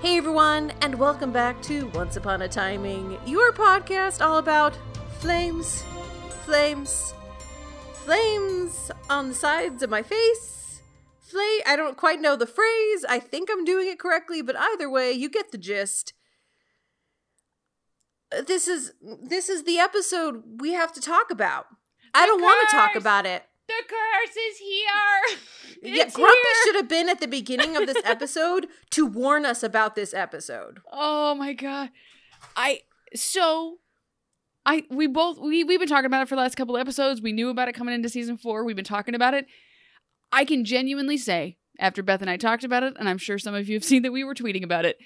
Hey everyone, and welcome back to Once Upon a Timing, your podcast all about flames, flames, flames on the sides of my face. I don't quite know the phrase. I think I'm doing it correctly, but either way, you get the gist. This is the episode we have to talk about. I don't want to talk about it. The curse is here. Yeah, Grumpy should have been at the beginning of this episode to warn us about this episode. Oh my god. We've been talking about it for the last couple of episodes. We knew about it coming into season 4. We've been talking about it. I can genuinely say, after Beth and I talked about it, and I'm sure some of you have seen that we were tweeting about it,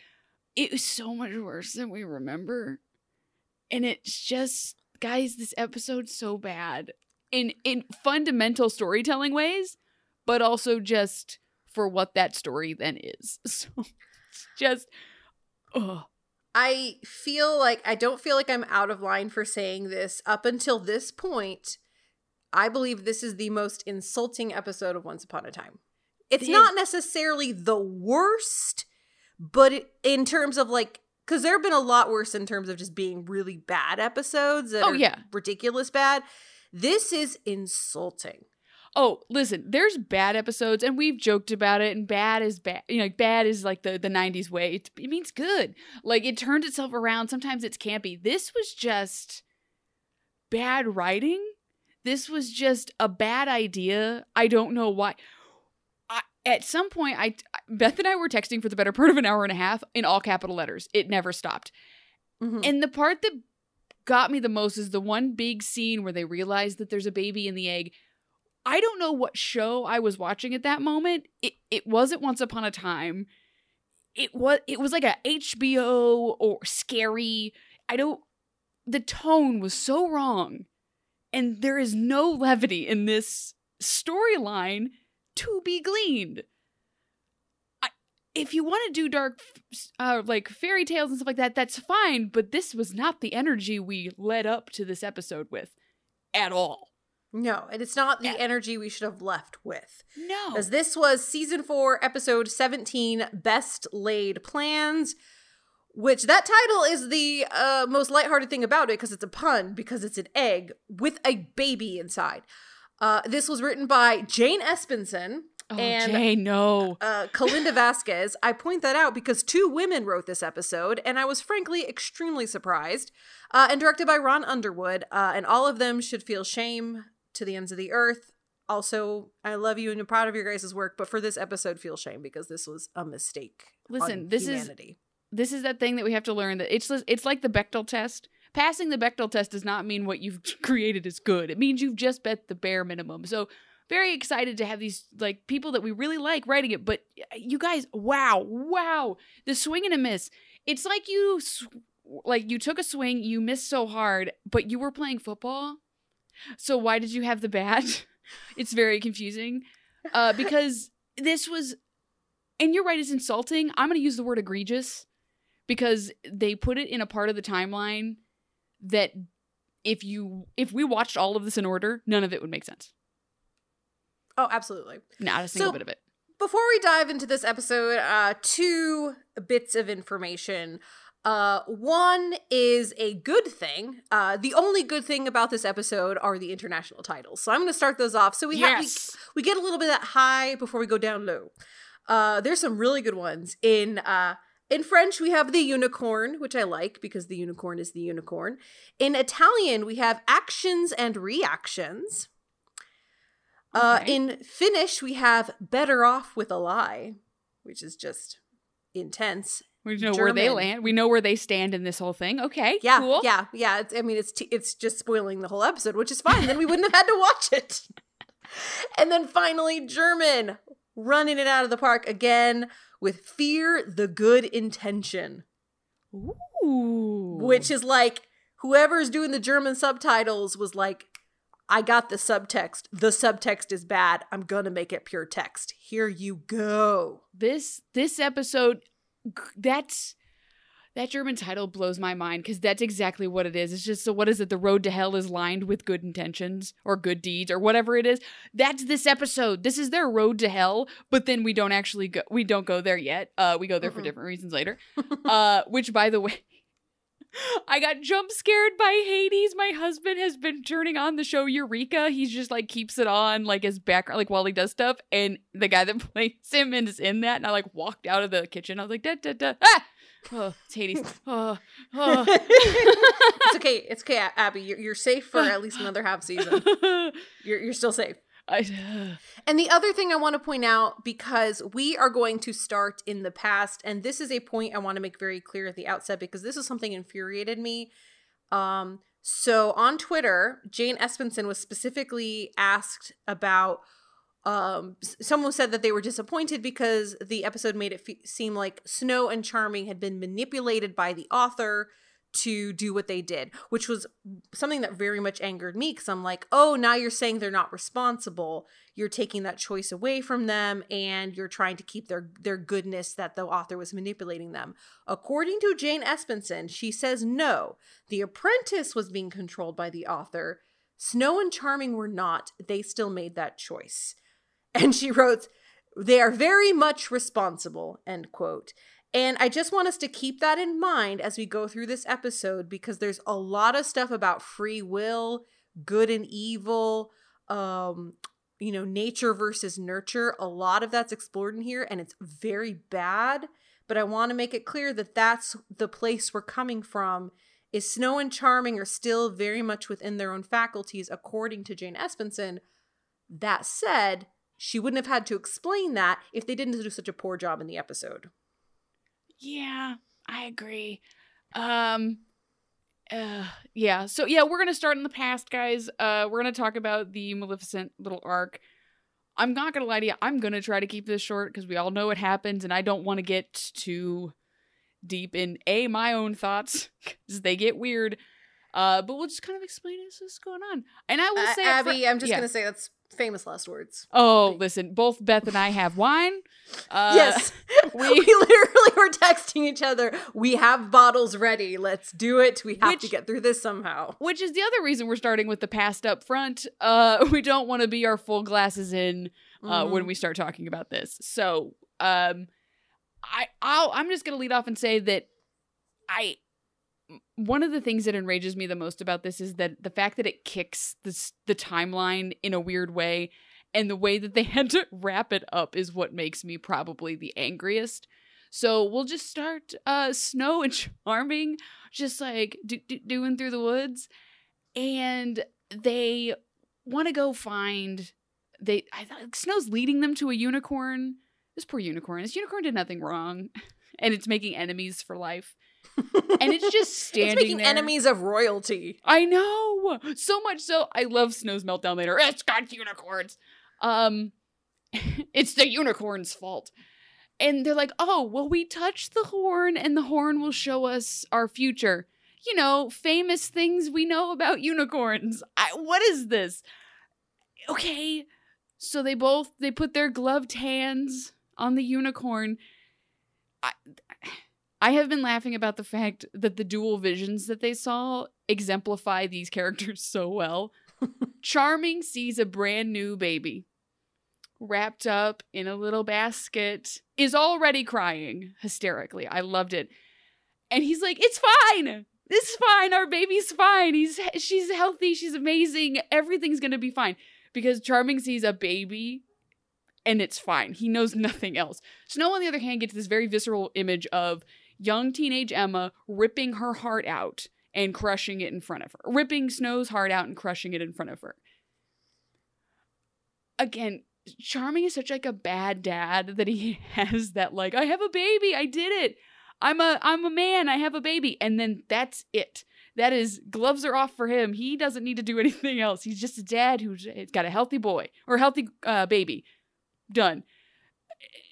it was so much worse than we remember. And it's just, guys, this episode's so bad. In fundamental storytelling ways, but also just for what that story then is. So it's just, ugh. I don't feel like I'm out of line for saying this. Up until this point, I believe this is the most insulting episode of Once Upon a Time. It's not necessarily the worst, but in terms of like, because there have been a lot worse in terms of just being really bad episodes that are ridiculous bad. This is insulting. Oh, listen, there's bad episodes, and we've joked about it, and bad is bad. You know, bad is like the 90s way. It means good. Like, it turned itself around. Sometimes it's campy. This was just bad writing. This was just a bad idea. I don't know why. At some point, Beth and I were texting for the better part of an hour and a half in all capital letters. It never stopped. Mm-hmm. And the part that got me the most is the one big scene where they realize that there's a baby in the egg. I don't know what show I was watching at that moment. It wasn't Once Upon a Time. It was like a HBO or Scary. The tone was so wrong. And there is no levity in this storyline to be gleaned. If you want to do dark, like fairy tales and stuff like that, that's fine. But this was not the energy we led up to this episode with at all. No, and it's not the energy we should have left with. No. Because this was season 4, episode 17, Best Laid Plans, which that title is the most lighthearted thing about it because it's a pun, because it's an egg with a baby inside. This was written by Jane Espenson. Oh, and Jay, no. Kalinda Vasquez. I point that out because 2 women wrote this episode, and I was frankly extremely surprised. And directed by Ron Underwood, and all of them should feel shame to the ends of the earth. Also, I love you and I'm proud of your guys' work, but for this episode, feel shame because this was a mistake. Listen, this is that thing that we have to learn that it's like the Bechdel test. Passing the Bechdel test does not mean what you've created is good. It means you've just bet the bare minimum. So. Very excited to have these like people that we really like writing it, but you guys, wow, the swing and a miss. It's like you took a swing, you missed so hard, but you were playing football. So why did you have the bat? It's very confusing because this was, and you're right, it's insulting. I'm going to use the word egregious because they put it in a part of the timeline that if we watched all of this in order, none of it would make sense. Oh, absolutely. Not a single bit of it. Before we dive into this episode, two bits of information. One is a good thing. The only good thing about this episode are the international titles. So I'm going to start those off. So we get a little bit of that high before we go down low. There's some really good ones. In French, we have The Unicorn, which I like because the unicorn is the unicorn. In Italian, we have Actions and Reactions. In Finnish, we have Better Off with a Lie, which is just intense. We know where they land. We know where they stand in this whole thing. Okay, yeah, cool. Yeah. It's just spoiling the whole episode, which is fine. Then we wouldn't have had to watch it. And then finally, German, running it out of the park again with Fear the Good Intention. Ooh. Which is like, whoever's doing the German subtitles was like, I got the subtext. The subtext is bad. I'm gonna make it pure text. Here you go. This episode... That German title blows my mind because that's exactly what it is. It's just, so what is it? The road to hell is lined with good intentions or good deeds or whatever it is. That's this episode. This is their road to hell, but then we don't actually go. We don't go there yet. We go there for different reasons later. Which, by the way, I got jump scared by Hades. My husband has been turning on the show Eureka. He's just like keeps it on like his background, like while he does stuff. And the guy that plays him is in that. And I like walked out of the kitchen. I was like, da da da. Ah! Oh, it's Hades. Oh. It's okay, Abby. You're safe for at least another half season. You're still safe. And the other thing I want to point out, because we are going to start in the past, and this is a point I want to make very clear at the outset because this is something infuriated me. So on Twitter, Jane Espenson was specifically asked about, someone said that they were disappointed because the episode made it seem like Snow and Charming had been manipulated by the author to do what they did, which was something that very much angered me because I'm like, oh, now you're saying they're not responsible. You're taking that choice away from them and you're trying to keep their goodness that the author was manipulating them. According to Jane Espenson, she says, no, The Apprentice was being controlled by the author. Snow and Charming were not. They still made that choice. And she wrote, they are very much responsible, end quote. And I just want us to keep that in mind as we go through this episode because there's a lot of stuff about free will, good and evil, nature versus nurture. A lot of that's explored in here and it's very bad. But I want to make it clear that that's the place we're coming from is Snow and Charming are still very much within their own faculties, according to Jane Espenson. That said, she wouldn't have had to explain that if they didn't do such a poor job in the episode. Yeah, I agree. So we're going to start in the past, guys. We're going to talk about the Maleficent little arc. I'm not going to lie to you. I'm going to try to keep this short because we all know what happens and I don't want to get too deep in, A, my own thoughts because they get weird. But we'll just kind of explain what's going on. And I will say... Abby, I'm just going to say that's famous last words. Oh, listen, both Beth and I have wine. Yes. We literally were texting each other. We have bottles ready. Let's do it. We have to get through this somehow. Which is the other reason we're starting with the past up front. We don't want to be our full glasses in when we start talking about this. So I'm just going to lead off and say that one of the things that enrages me the most about this is that the fact that it kicks the timeline in a weird way and the way that they had to wrap it up is what makes me probably the angriest. So we'll just start Snow and Charming just like doing through the woods and they want to go find Snow's leading them to a unicorn. This poor unicorn. This unicorn did nothing wrong and it's making enemies for life. And it's just standing there. It's making enemies of royalty. I know. So much so, I love Snow's meltdown later. It's got unicorns. It's the unicorn's fault. And they're like, oh, well, we touch the horn and the horn will show us our future. Famous things we know about unicorns. What is this? Okay. So they put their gloved hands on the unicorn. I have been laughing about the fact that the dual visions that they saw exemplify these characters so well. Charming sees a brand new baby wrapped up in a little basket, is already crying hysterically. I loved it. And he's like, it's fine. It's fine. Our baby's fine. She's healthy. She's amazing. Everything's going to be fine. Because Charming sees a baby and it's fine. He knows nothing else. Snow, on the other hand, gets this very visceral image of young teenage Emma ripping her heart out and crushing it in front of her. Ripping Snow's heart out and crushing it in front of her. Again, Charming is such like a bad dad that he has that like, I have a baby. I did it. I'm a man. I have a baby. And then that's it. That is, gloves are off for him. He doesn't need to do anything else. He's just a dad who's got a healthy boy or a healthy baby. Done.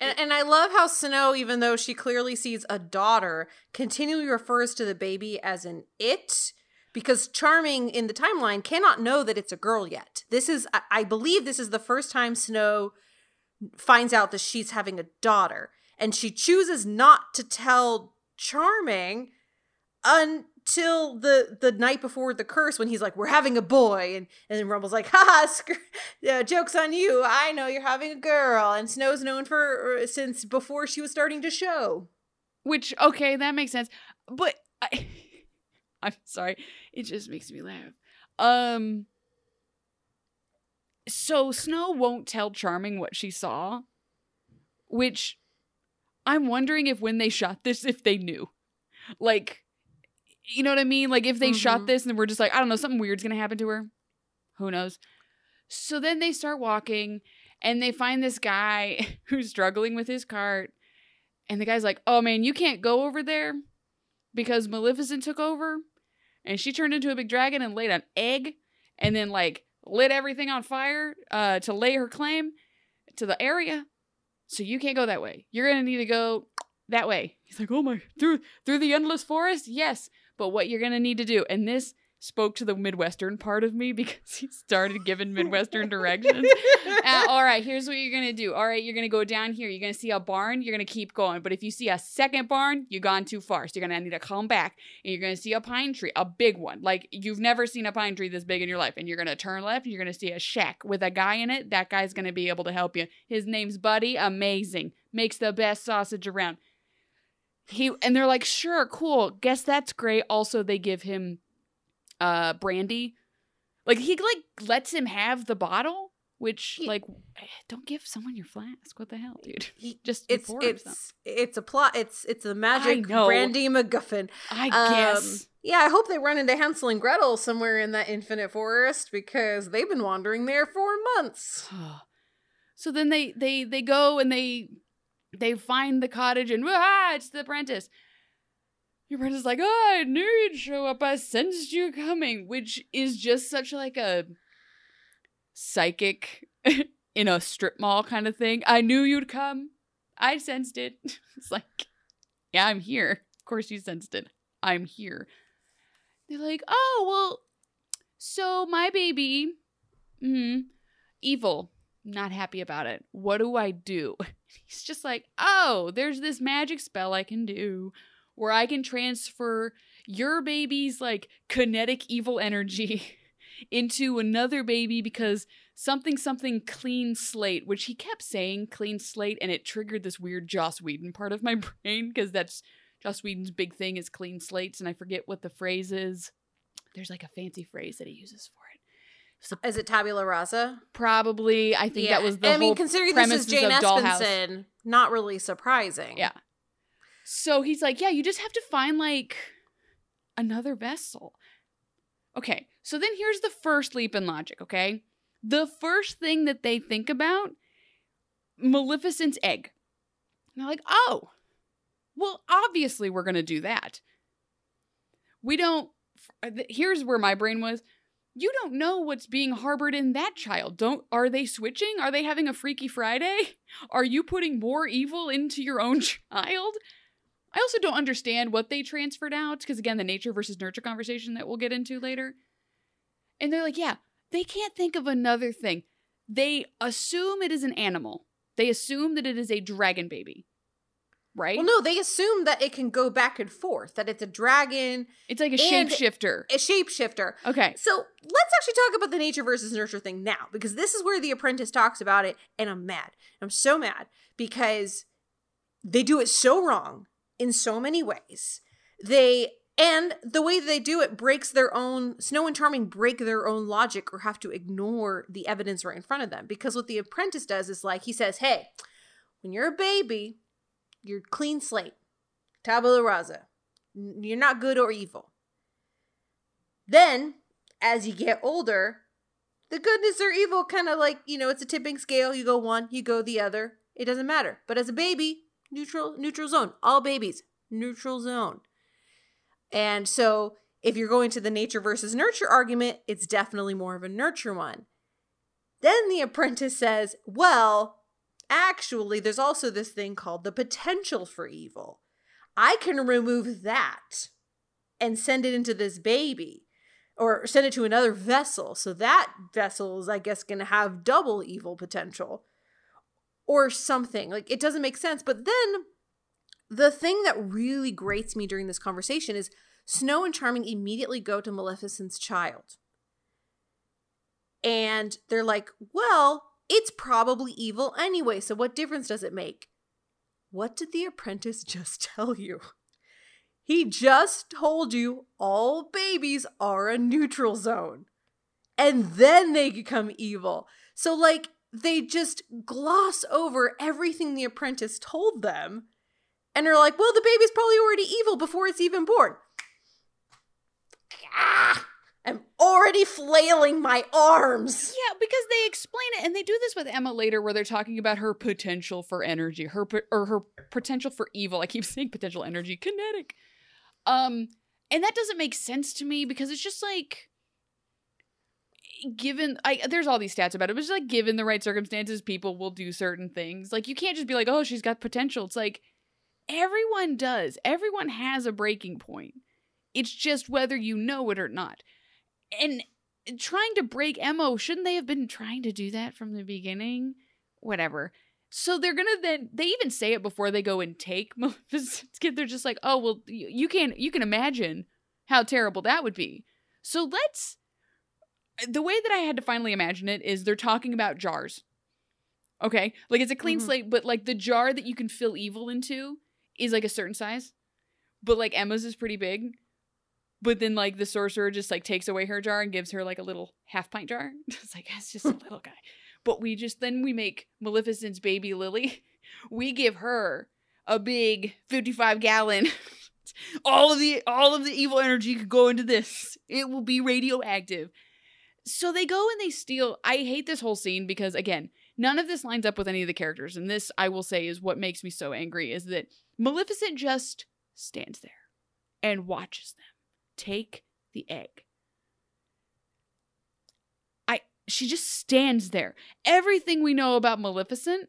And I love how Snow, even though she clearly sees a daughter, continually refers to the baby as an it, because Charming in the timeline cannot know that it's a girl yet. This is, I believe this is the first time Snow finds out that she's having a daughter. And she chooses not to tell Charming until the night before the curse, when he's like, we're having a boy. And then Rumble's like, ha, joke's on you. I know you're having a girl. And Snow's known for since before she was starting to show. Which, okay, that makes sense. But I'm sorry. It just makes me laugh. So Snow won't tell Charming what she saw, which... I'm wondering if when they shot this, if they knew. Like, you know what I mean? Like, if they shot this and we're just like, I don't know, something weird's going to happen to her. Who knows? So then they start walking and they find this guy who's struggling with his cart. And the guy's like, oh, man, you can't go over there because Maleficent took over. And she turned into a big dragon and laid an egg and then, like, lit everything on fire to lay her claim to the area. So you can't go that way. You're going to need to go that way. He's like, oh my, through the endless forest? Yes. But what you're going to need to do. And this spoke to the Midwestern part of me because he started giving Midwestern directions. All right, here's what you're going to do. All right, you're going to go down here. You're going to see a barn. You're going to keep going. But if you see a second barn, you've gone too far. So you're going to need to come back. And you're going to see a pine tree, a big one. Like, you've never seen a pine tree this big in your life. And you're going to turn left. And you're going to see a shack with a guy in it. That guy's going to be able to help you. His name's Buddy. Amazing. Makes the best sausage around. And they're like, sure, cool. Guess that's great. Also, they give him... brandy. Like, he like lets him have the bottle, which like, don't give someone your flask. What the hell, dude? Just it's a plot. It's the magic brandy MacGuffin, I guess. Yeah, I hope they run into Hansel and Gretel somewhere in that infinite forest, because they've been wandering there for months. So then they go and they find the cottage and it's the apprentice. Your brother's like, oh, I knew you'd show up. I sensed you coming, which is just such like a psychic in a strip mall kind of thing. I knew you'd come. I sensed it. It's like, yeah, I'm here. Of course you sensed it. I'm here. They're like, oh, well, so my baby, evil, not happy about it. What do I do? He's just like, oh, there's this magic spell I can do, where I can transfer your baby's, like, kinetic evil energy into another baby because something clean slate, which he kept saying clean slate, and it triggered this weird Joss Whedon part of my brain, because that's Joss Whedon's big thing is clean slates, and I forget what the phrase is. There's, like, a fancy phrase that he uses for it. So, is it tabula rasa? Probably. I think that was the whole considering this is Jane Espenson, not really surprising. Yeah. So he's like, yeah, you just have to find, like, another vessel. Okay, so then here's the first leap in logic, okay? The first thing that they think about, Maleficent's egg. And they're like, oh, well, obviously we're going to do that. Here's where my brain was. You don't know what's being harbored in that child. Are they switching? Are they having a Freaky Friday? Are you putting more evil into your own child? I also don't understand what they transferred out, because, again, the nature versus nurture conversation that we'll get into later. And they're like, yeah, they can't think of another thing. They assume it is an animal. They assume that it is a dragon baby. right? Well, no, they assume that it can go back and forth, that it's a dragon. It's like a shapeshifter. A shapeshifter. Okay. So let's actually talk about the nature versus nurture thing now, because this is where The Apprentice talks about it, and I'm mad. I'm so mad because they do it so wrong in so many ways. And the way they do it breaks their own, Snow and Charming break their own logic or have to ignore the evidence right in front of them. Because what The Apprentice does is like, he says, hey, when you're a baby, you're clean slate. Tabula rasa. You're not good or evil. Then, as you get older, the goodness or evil kind of like, you know, it's a tipping scale. You go one, you go the other. It doesn't matter. But as a baby, neutral zone. All babies, neutral zone. And so if you're going to the nature versus nurture argument, it's definitely more of a nurture one. Then The Apprentice says, well, actually, there's also this thing called the potential for evil. I can remove that and send it into this baby or send it to another vessel. So that vessel is, I guess, going to have double evil potential or something. Like, it doesn't make sense. But then the thing that really grates me during this conversation is Snow and Charming immediately go to Maleficent's child. And they're like, well, it's probably evil anyway, so what difference does it make? What did The Apprentice just tell you? He just told you all babies are a neutral zone. And then they become evil. So, like, they just gloss over everything The Apprentice told them. And they're like, well, the baby's probably already evil before it's even born. Ah, I'm already flailing my arms. Yeah, because they explain it, and they do this with Emma later where they're talking about her potential for energy, her potential for evil. I keep saying potential energy, kinetic. And that doesn't make sense to me because it's just like, there's all these stats about it, but it's like given the right circumstances, people will do certain things. Like, you can't just be like, oh, she's got potential. It's like, everyone does. Everyone has a breaking point. It's just whether you know it or not. And trying to break Emma, shouldn't they have been trying to do that from the beginning? Whatever. So they're going to then, they even say it before they go and take Maleficent's kid. They're just like, oh, well, you can imagine how terrible that would be. So the way that I had to finally imagine it is they're talking about jars. Okay? Like, it's a clean slate, but like the jar that you can fill evil into is like a certain size, but like Emma's is pretty big, but then like the sorcerer just like takes away her jar and gives her like a little half pint jar. It's like, that's just a little guy. But we make Maleficent's baby Lily. We give her a big 55-gallon. all of the evil energy could go into this. It will be radioactive. So they go and they steal. I hate this whole scene because, again, none of this lines up with any of the characters. And this, I will say, is what makes me so angry, is that Maleficent just stands there and watches them take the egg. She just stands there. Everything we know about Maleficent,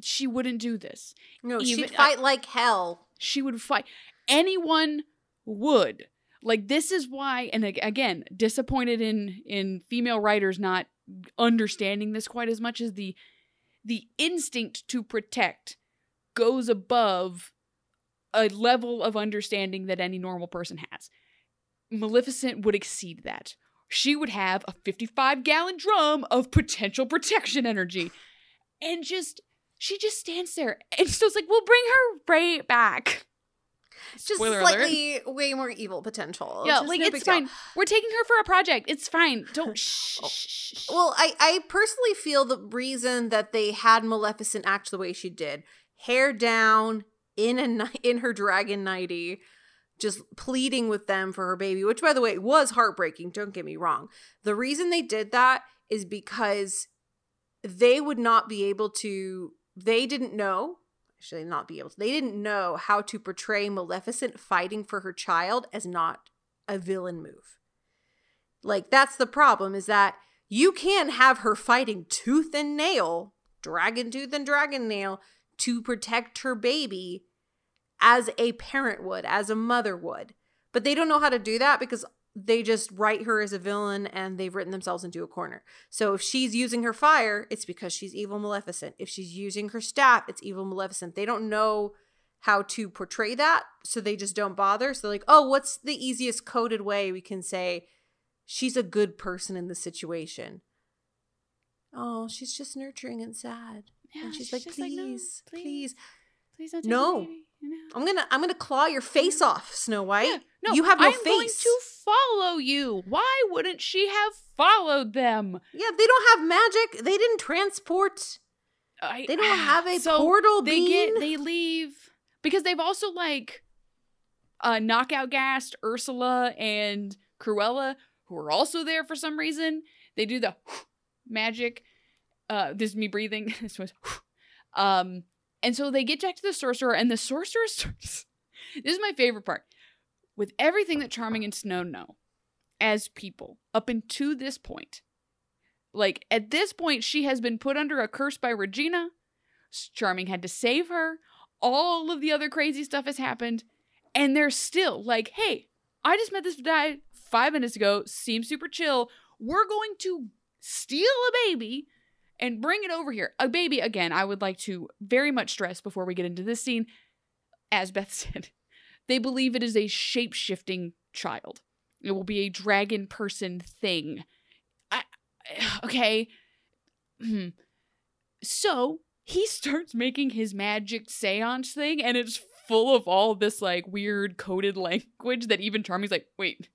she wouldn't do this. No, she'd fight like hell. She would fight. Anyone would. Like, this is why, and again, disappointed in female writers not understanding this quite as much, as the instinct to protect goes above a level of understanding that any normal person has. Maleficent would exceed that. She would have a 55-gallon drum of potential protection energy. And she just stands there. And so it's like, we'll bring her right back. Just spoiler slightly alert. Way more evil potential. Yeah, like, no, it's fine. We're taking her for a project. It's fine. Don't shh. Well, I personally feel the reason that they had Maleficent act the way she did, hair down, in her dragon nightie, just pleading with them for her baby, which, by the way, was heartbreaking. Don't get me wrong. The reason they did that is because they would not be able to, they didn't know. Actually not be able to. They didn't know how to portray Maleficent fighting for her child as not a villain move. Like, that's the problem, is that you can't have her fighting tooth and nail, dragon tooth and dragon nail, to protect her baby as a parent would, as a mother would. But they don't know how to do that because they just write her as a villain and they've written themselves into a corner. So if she's using her fire, it's because she's evil Maleficent. If she's using her staff, it's evil Maleficent. They don't know how to portray that, so they just don't bother. So they're like, oh, what's the easiest coded way we can say she's a good person in this situation? Oh, she's just nurturing and sad. Yeah, and she's like, please, like, no, please don't do that, baby. No. I'm gonna claw your face off, Snow White. Yeah, no, you have no face. I'm going to follow you. Why wouldn't she have followed them? Yeah, they don't have magic. They didn't transport. They don't have a portal beam. They leave because they've also like knockout gassed Ursula and Cruella, who are also there for some reason. They do the magic. This is me breathing. This was And so they get back to the sorcerer, and the sorcerer starts. This is my favorite part. With everything that Charming and Snow know as people up until this point, like at this point, she has been put under a curse by Regina. Charming had to save her. All of the other crazy stuff has happened. And they're still like, hey, I just met this guy 5 minutes ago. Seems super chill. We're going to steal a baby and bring it over here. A baby, again, I would like to very much stress before we get into this scene. As Beth said, they believe it is a shape-shifting child. It will be a dragon person thing. Okay. So he starts making his magic seance thing, and it's full of all this like weird coded language that even Charming's like, wait,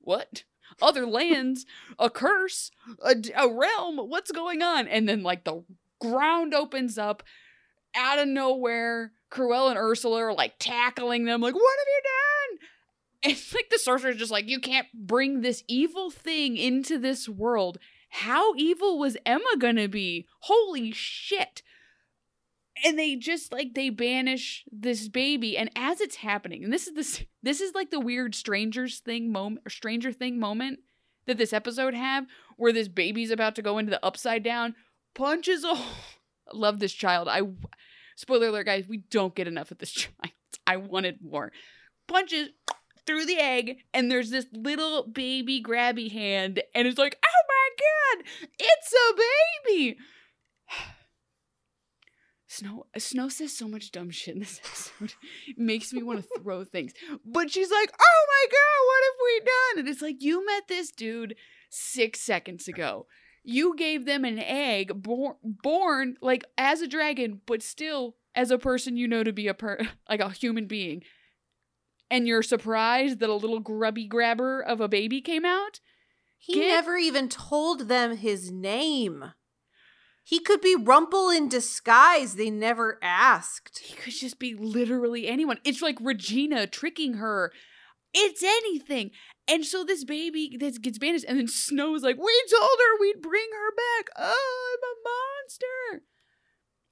what? Other lands, a curse, a realm, what's going on? And then like the ground opens up out of nowhere. Cruella and Ursula are like tackling them like, what have you done? And like the sorcerer's just like, you can't bring this evil thing into this world. How evil was Emma gonna be? Holy shit. And they just like, they banish this baby. And as it's happening, and this is like the weird Stranger Thing moment that this episode have, where this baby's about to go into the upside down, punches a hole. I love this child. Spoiler alert, guys, we don't get enough of this child. I wanted more. Punches through the egg, and there's this little baby grabby hand, and it's like, oh my God, it's a baby. Snow says so much dumb shit in this episode. It makes me want to throw things. But she's like, oh my God, what have we done? And it's like, you met this dude 6 seconds ago. You gave them an egg born like as a dragon, but still as a person you know to be like a human being. And you're surprised that a little grubby grabber of a baby came out? He never even told them his name. He could be Rumple in disguise. They never asked. He could just be literally anyone. It's like Regina tricking her. It's anything. And so this baby that gets banished, and then Snow is like, we told her we'd bring her back. Oh, I'm a monster.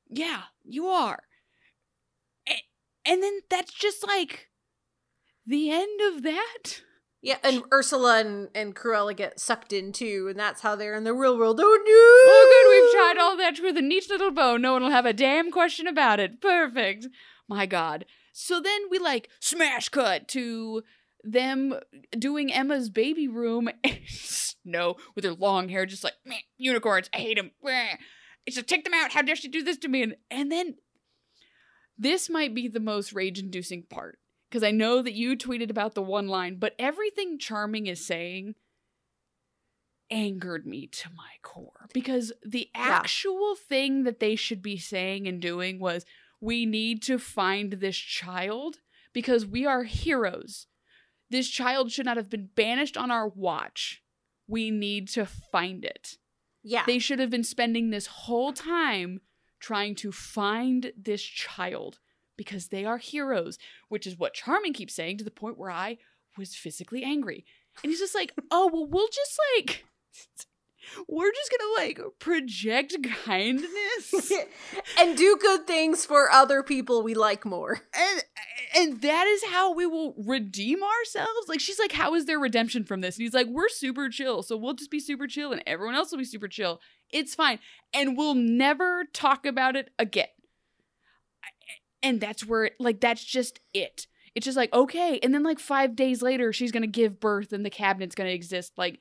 Yeah, you are. And then that's just like the end of that. Yeah, and Ursula and Cruella get sucked in too, and that's how they're in the real world. Oh no! Oh good, we've tried all that with a neat little bow. No one will have a damn question about it. Perfect. My God. So then we like smash cut to them doing Emma's baby room. And Snow with her long hair just like, unicorns, I hate them. It's take them out. How dare she do this to me? And then this might be the most rage-inducing part. Because I know that you tweeted about the one line, but everything Charming is saying angered me to my core. Because the actual thing that they should be saying and doing was, we need to find this child because we are heroes. This child should not have been banished on our watch. We need to find it. Yeah. They should have been spending this whole time trying to find this child. Because they are heroes, which is what Charming keeps saying to the point where I was physically angry. And he's just like, oh, well, we're just going to like project kindness. And do good things for other people we like more. And that is how we will redeem ourselves. Like, she's like, how is there redemption from this? And he's like, we're super chill. So we'll just be super chill and everyone else will be super chill. It's fine. And we'll never talk about it again. And that's where, like, that's just it. It's just like, okay. And then like 5 days later, she's going to give birth and the cabinet's going to exist. Like,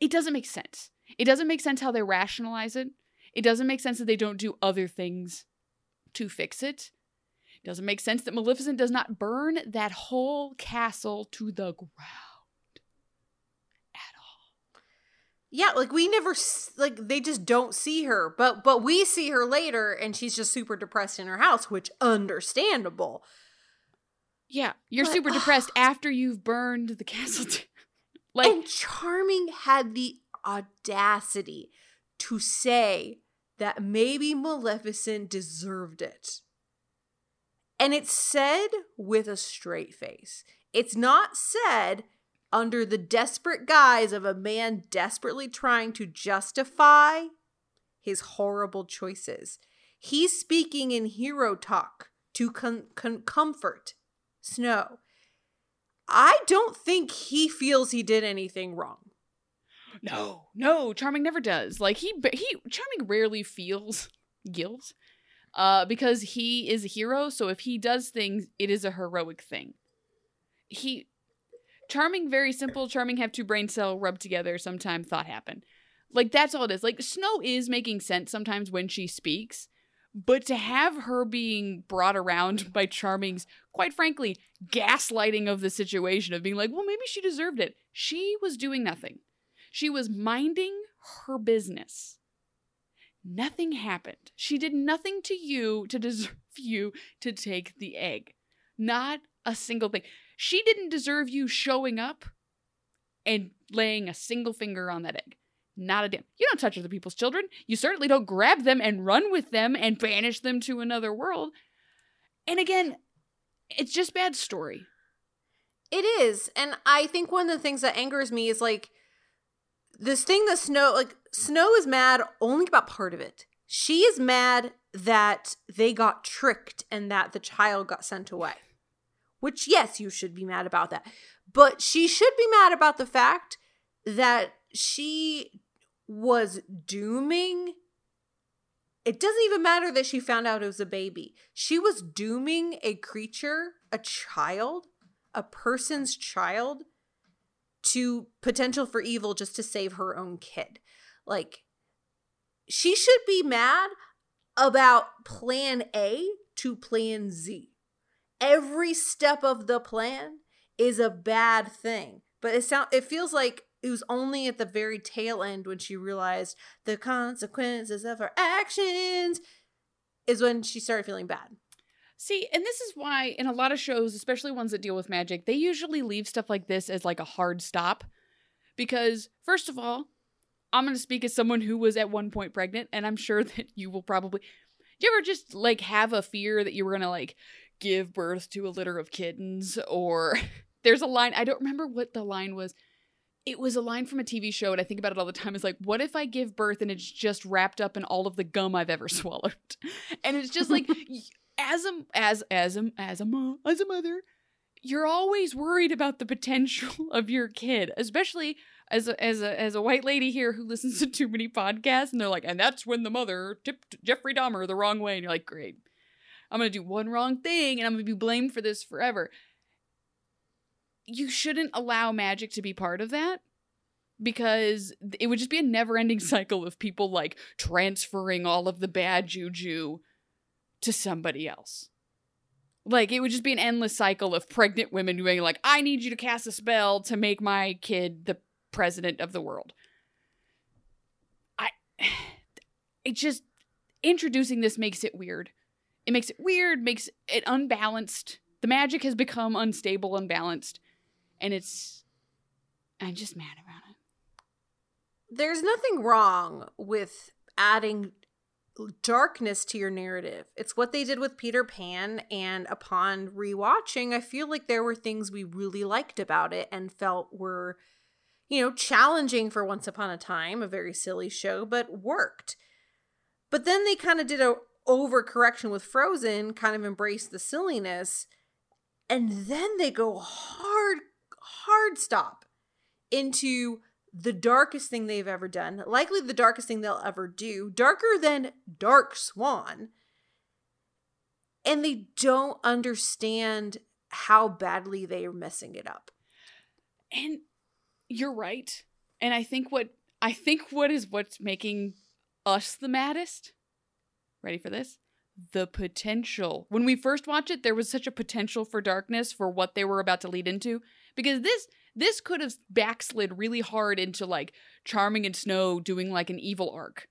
it doesn't make sense. It doesn't make sense how they rationalize it. It doesn't make sense that they don't do other things to fix it. It doesn't make sense that Maleficent does not burn that whole castle to the ground at all. Yeah, like we never, like they just don't see her. But we see her later and she's just super depressed in her house, which understandable. Yeah, you're but, super depressed after you've burned the castle. Like, and Charming had the audacity to say that maybe Maleficent deserved it. And it's said with a straight face. It's not said under the desperate guise of a man desperately trying to justify his horrible choices. He's speaking in hero talk to comfort Snow. I don't think he feels he did anything wrong. No, Charming never does. Like Charming rarely feels guilt, because he is a hero. So if he does things, it is a heroic thing. Charming, very simple. Charming have two brain cells rubbed together. Sometime thought happen. Like that's all it is. Like Snow is making sense sometimes when she speaks, but to have her being brought around by Charming's, quite frankly, gaslighting of the situation of being like, well, maybe she deserved it. She was doing nothing. She was minding her business. Nothing happened. She did nothing to you to deserve you to take the egg. Not a single thing. She didn't deserve you showing up and laying a single finger on that egg. Not a damn. You don't touch other people's children. You certainly don't grab them and run with them and banish them to another world. And again, it's just bad story. It is. And I think one of the things that angers me is like, this thing that Snow is mad only about part of it. She is mad that they got tricked and that the child got sent away. Which, yes, you should be mad about that. But she should be mad about the fact that she was dooming. It doesn't even matter that she found out it was a baby. She was dooming a creature, a child, a person's child, to potential for evil just to save her own kid. Like, she should be mad about plan A to plan Z. Every step of the plan is a bad thing. But it feels like it was only at the very tail end when she realized the consequences of her actions is when she started feeling bad. See, and this is why in a lot of shows, especially ones that deal with magic, they usually leave stuff like this as like a hard stop. Because first of all, I'm going to speak as someone who was at one point pregnant, and I'm sure that you will probably... Do you ever just like have a fear that you were going to like give birth to a litter of kittens? Or there's a line, I don't remember what the line was. It was a line from a TV show, and I think about it all the time. It's like, what if I give birth and it's just wrapped up in all of the gum I've ever swallowed? And it's just like... As a mother, you're always worried about the potential of your kid, especially as a white lady here who listens to too many podcasts, and they're like, and that's when the mother tipped Jeffrey Dahmer the wrong way, and you're like, great, I'm gonna do one wrong thing, and I'm gonna be blamed for this forever. You shouldn't allow magic to be part of that. Because it would just be a never-ending cycle of people like transferring all of the bad juju to somebody else. Like, it would just be an endless cycle of pregnant women being like, I need you to cast a spell to make my kid the president of the world. Introducing this makes it weird. It makes it weird, makes it unbalanced. The magic has become unstable, unbalanced. And I'm just mad about it. There's nothing wrong with adding darkness to your narrative. It's what they did with Peter Pan, and upon rewatching, I feel like there were things we really liked about it and felt were, you know, challenging for Once Upon a Time, a very silly show, but worked. But then they kind of did an overcorrection with Frozen, kind of embraced the silliness, and then they go hard stop into the darkest thing they've ever done, likely the darkest thing they'll ever do, darker than Dark Swan, And they don't understand how badly they are messing it up. And you're right. And I think what's making us the maddest. Ready for this? The potential. When we first watched it, there was such a potential for darkness for what they were about to lead into. Because this could have backslid really hard into like Charming and Snow doing like an evil arc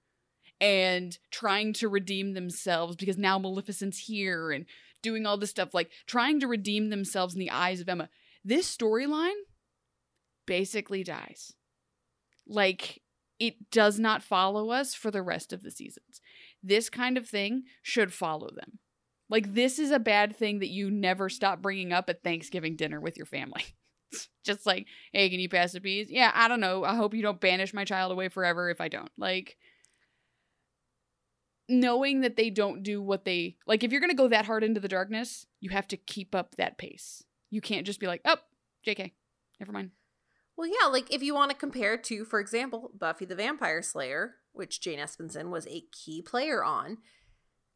and trying to redeem themselves because now Maleficent's here and doing all this stuff, like trying to redeem themselves in the eyes of Emma. This storyline basically dies. Like, it does not follow us for the rest of the seasons. This kind of thing should follow them. Like, this is a bad thing that you never stop bringing up at Thanksgiving dinner with your family. Just like, hey, can you pass the peas? Yeah, I don't know. I hope you don't banish my child away forever if I don't. Like, knowing that they don't do what they... Like, if you're going to go that hard into the darkness, you have to keep up that pace. You can't just be like, oh, JK, never mind. Well, yeah, like, if you want to compare to, for example, Buffy the Vampire Slayer, which Jane Espenson was a key player on,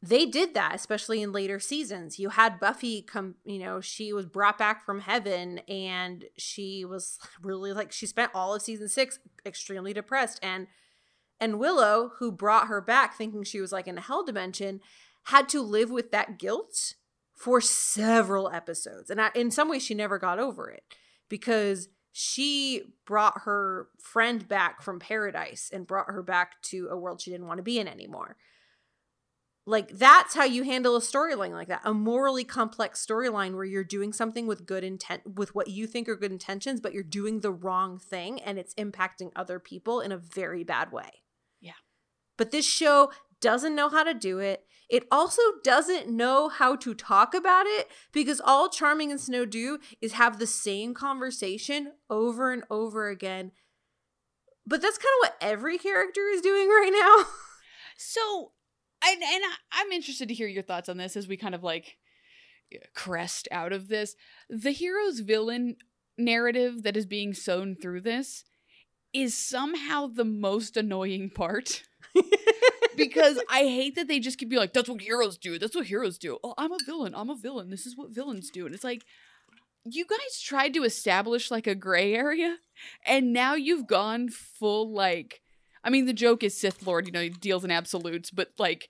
they did that, especially in later seasons. You had Buffy come, you know, she was brought back from heaven and she was really like, she spent all of season 6 extremely depressed. And Willow, who brought her back thinking she was like in a hell dimension, had to live with that guilt for several episodes. And in some ways she never got over it because she brought her friend back from paradise and brought her back to a world she didn't want to be in anymore. Like, that's how you handle a storyline like that. A morally complex storyline where you're doing something with good intent, with what you think are good intentions, but you're doing the wrong thing and it's impacting other people in a very bad way. Yeah. But this show doesn't know how to do it. It also doesn't know how to talk about it because all Charming and Snow do is have the same conversation over and over again. But that's kind of what every character is doing right now. So... And I'm interested to hear your thoughts on this as we kind of like crest out of this. The hero's villain narrative that is being sown through this is somehow the most annoying part. Because I hate that they just could be like, that's what heroes do. That's what heroes do. Oh, I'm a villain. I'm a villain. This is what villains do. And it's like, you guys tried to establish like a gray area. And now you've gone full like, I mean, the joke is Sith Lord, you know, he deals in absolutes, but like,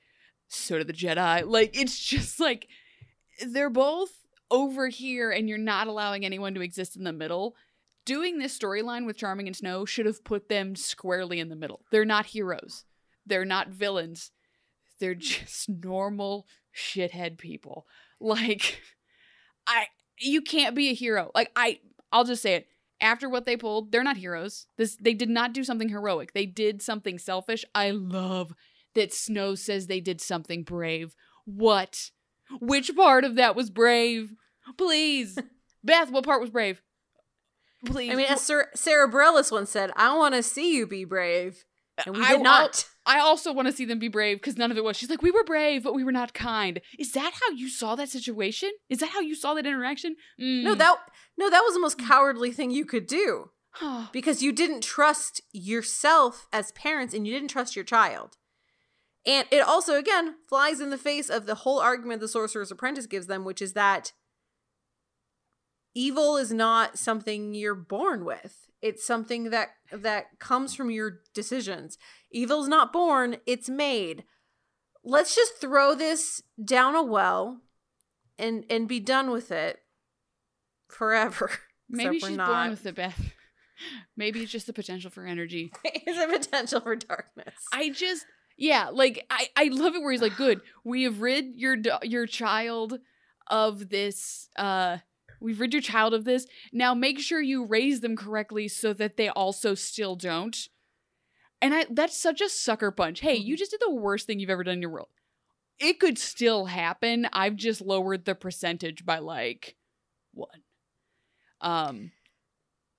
so do the Jedi. Like, it's just like, they're both over here and you're not allowing anyone to exist in the middle. Doing this storyline with Charming and Snow should have put them squarely in the middle. They're not heroes. They're not villains. They're just normal shithead people. Like, you can't be a hero. Like, I'll just say it. After what they pulled, they're not heroes. They did not do something heroic. They did something selfish. I love that Snow says they did something brave. What? Which part of that was brave? Please. Beth, what part was brave? Please. I mean, as Sarah Bareilles once said, I want to see you be brave. And we did not. I also want to see them be brave because none of it was. She's like, we were brave, but we were not kind. Is that how you saw that situation? Is that how you saw that interaction? Mm. No, that was the most cowardly thing you could do because you didn't trust yourself as parents and you didn't trust your child. And it also, again, flies in the face of the whole argument the Sorcerer's Apprentice gives them, which is that evil is not something you're born with. It's something that comes from your decisions. Evil's not born, it's made. Let's just throw this down a well and be done with it forever. Maybe she's born with it, Beth. Maybe it's just the potential for energy. It's a potential for darkness. I love it where he's like, good, we have rid your child of this... We've rid your child of this. Now make sure you raise them correctly so that they also still don't. And that's such a sucker punch. Hey, you just did the worst thing you've ever done in your world. It could still happen. I've just lowered the percentage by like 1.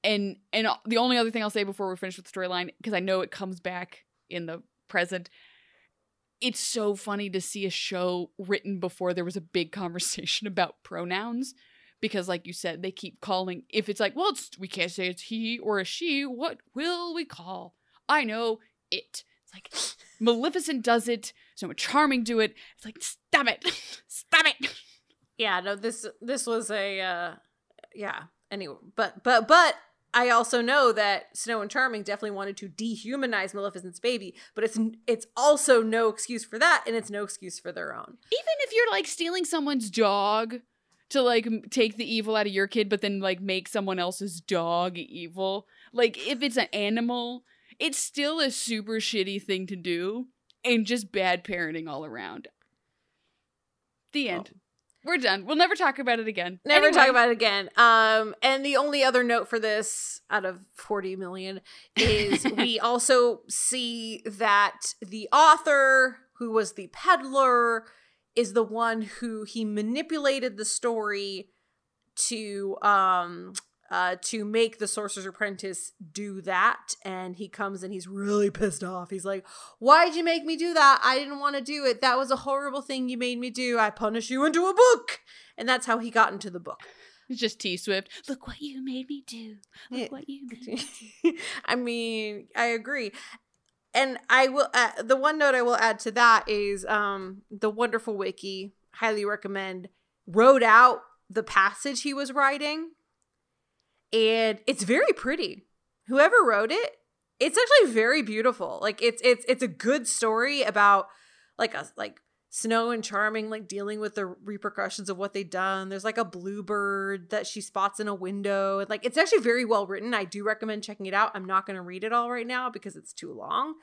And the only other thing I'll say before we're finished with the storyline, because I know it comes back in the present, it's so funny to see a show written before there was a big conversation about pronouns. Because like you said, they keep calling, if it's like, well, we can't say it's he or a she, what will we call? I know, it. It's like, Maleficent does it, so Charming do it. It's like, stop it. yeah, no, this was a, yeah. Anyway, but I also know that Snow and Charming definitely wanted to dehumanize Maleficent's baby, but it's also no excuse for that, and it's no excuse for their own. Even if you're like stealing someone's dog to like take the evil out of your kid, but then like make someone else's dog evil, like if it's an animal, it's still a super shitty thing to do, and just bad parenting all around. The end. Oh. We're done. We'll never talk about it again. Never talk about it again. And the only other note for this out of 40 million is we also see that the author, who was the peddler, is the one who he manipulated the story to make the Sorcerer's Apprentice do that. And he comes and he's really pissed off. He's like, why'd you make me do that? I didn't want to do it. That was a horrible thing you made me do. I punish you into a book. And that's how he got into the book. It's just T-Swift. Look what you made me do. Look what you made me do. I mean, I agree. And I will, the one note I will add to that is the wonderful wiki, highly recommend, wrote out the passage he was writing. And it's very pretty. Whoever wrote it, it's actually very beautiful. Like it's a good story about like Snow and Charming like dealing with the repercussions of what they've done. There's like a bluebird that she spots in a window. And, like, it's actually very well written. I do recommend checking it out. I'm not going to read it all right now because it's too long.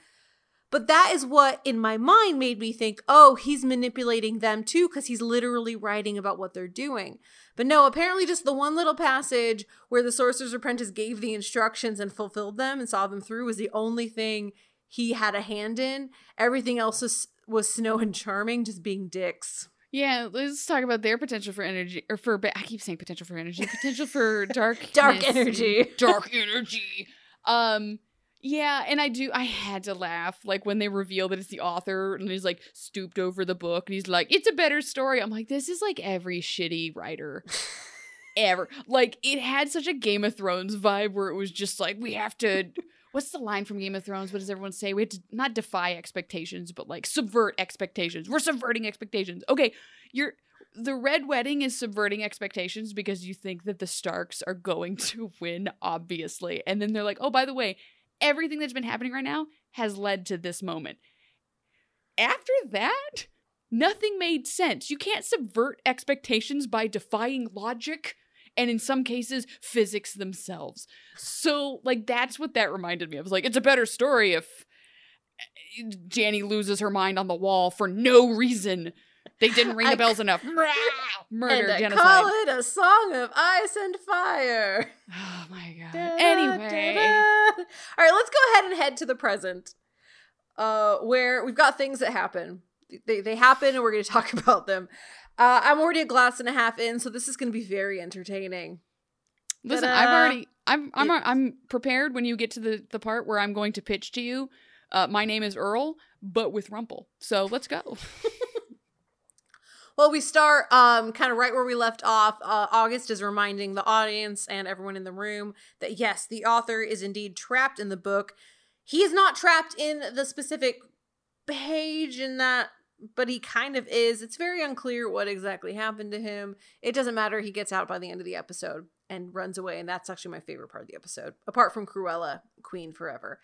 But that is what in my mind made me think, oh, he's manipulating them too because he's literally writing about what they're doing. But no, apparently just the one little passage where the Sorcerer's Apprentice gave the instructions and fulfilled them and saw them through was the only thing he had a hand in. Everything else was Snow and Charming just being dicks. Yeah, let's talk about their potential for energy, or for, I keep saying potential for energy, potential for darkness. Dark energy. Dark energy. Yeah, and I had to laugh, like, when they reveal that it's the author, and he's, like, stooped over the book, and he's like, it's a better story. I'm like, this is, like, every shitty writer ever. Like, it had such a Game of Thrones vibe where it was just like, we have to, what's the line from Game of Thrones? What does everyone say? We have to not defy expectations, but, like, subvert expectations. We're subverting expectations. Okay, the Red Wedding is subverting expectations because you think that the Starks are going to win, obviously. And then they're like, oh, by the way, everything that's been happening right now has led to this moment. After that, nothing made sense. You can't subvert expectations by defying logic and, in some cases, physics themselves. So, like, that's what that reminded me of. I was like, it's a better story if Janie loses her mind on the wall for no reason. They didn't ring the bells enough. Murder, and genocide. Call it a song of ice and fire. Oh my god. Anyway. All right, let's go ahead and head to the present, where we've got things that happen. They happen, and we're going to talk about them. I'm already a glass and a half in, so this is going to be very entertaining. Listen, I'm prepared when you get to the part where I'm going to pitch to you. My name is Earl, but with Rumple. So let's go. Well, we start kind of right where we left off. August is reminding the audience and everyone in the room that, yes, the author is indeed trapped in the book. He is not trapped in the specific page in that, but he kind of is. It's very unclear what exactly happened to him. It doesn't matter. He gets out by the end of the episode and runs away, and that's actually my favorite part of the episode, apart from Cruella, Queen Forever.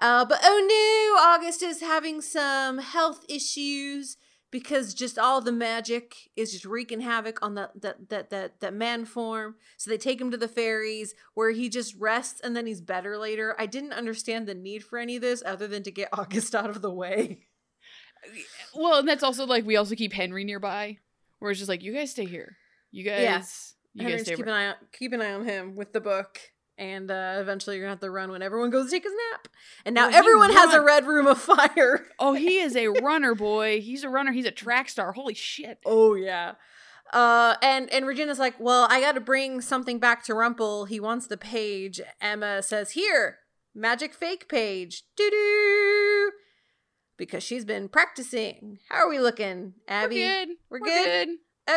But oh no, August is having some health issues, because just all the magic is just wreaking havoc on that man form. So they take him to the fairies where he just rests and then he's better later. I didn't understand the need for any of this other than to get August out of the way. Well, and that's also like, we also keep Henry nearby where it's just like, you guys stay here. You guys, Henry, just keep an eye on him with the book. And eventually you're going to have to run when everyone goes to take his nap. And now everyone has a red room of fire. Oh, he is a runner, boy. He's a runner. He's a track star. Holy shit. Oh, yeah. And Regina's like, well, I got to bring something back to Rumple. He wants the page. Emma says, here, magic fake page. Doo-doo. Because she's been practicing. How are we looking, Abby? We're good.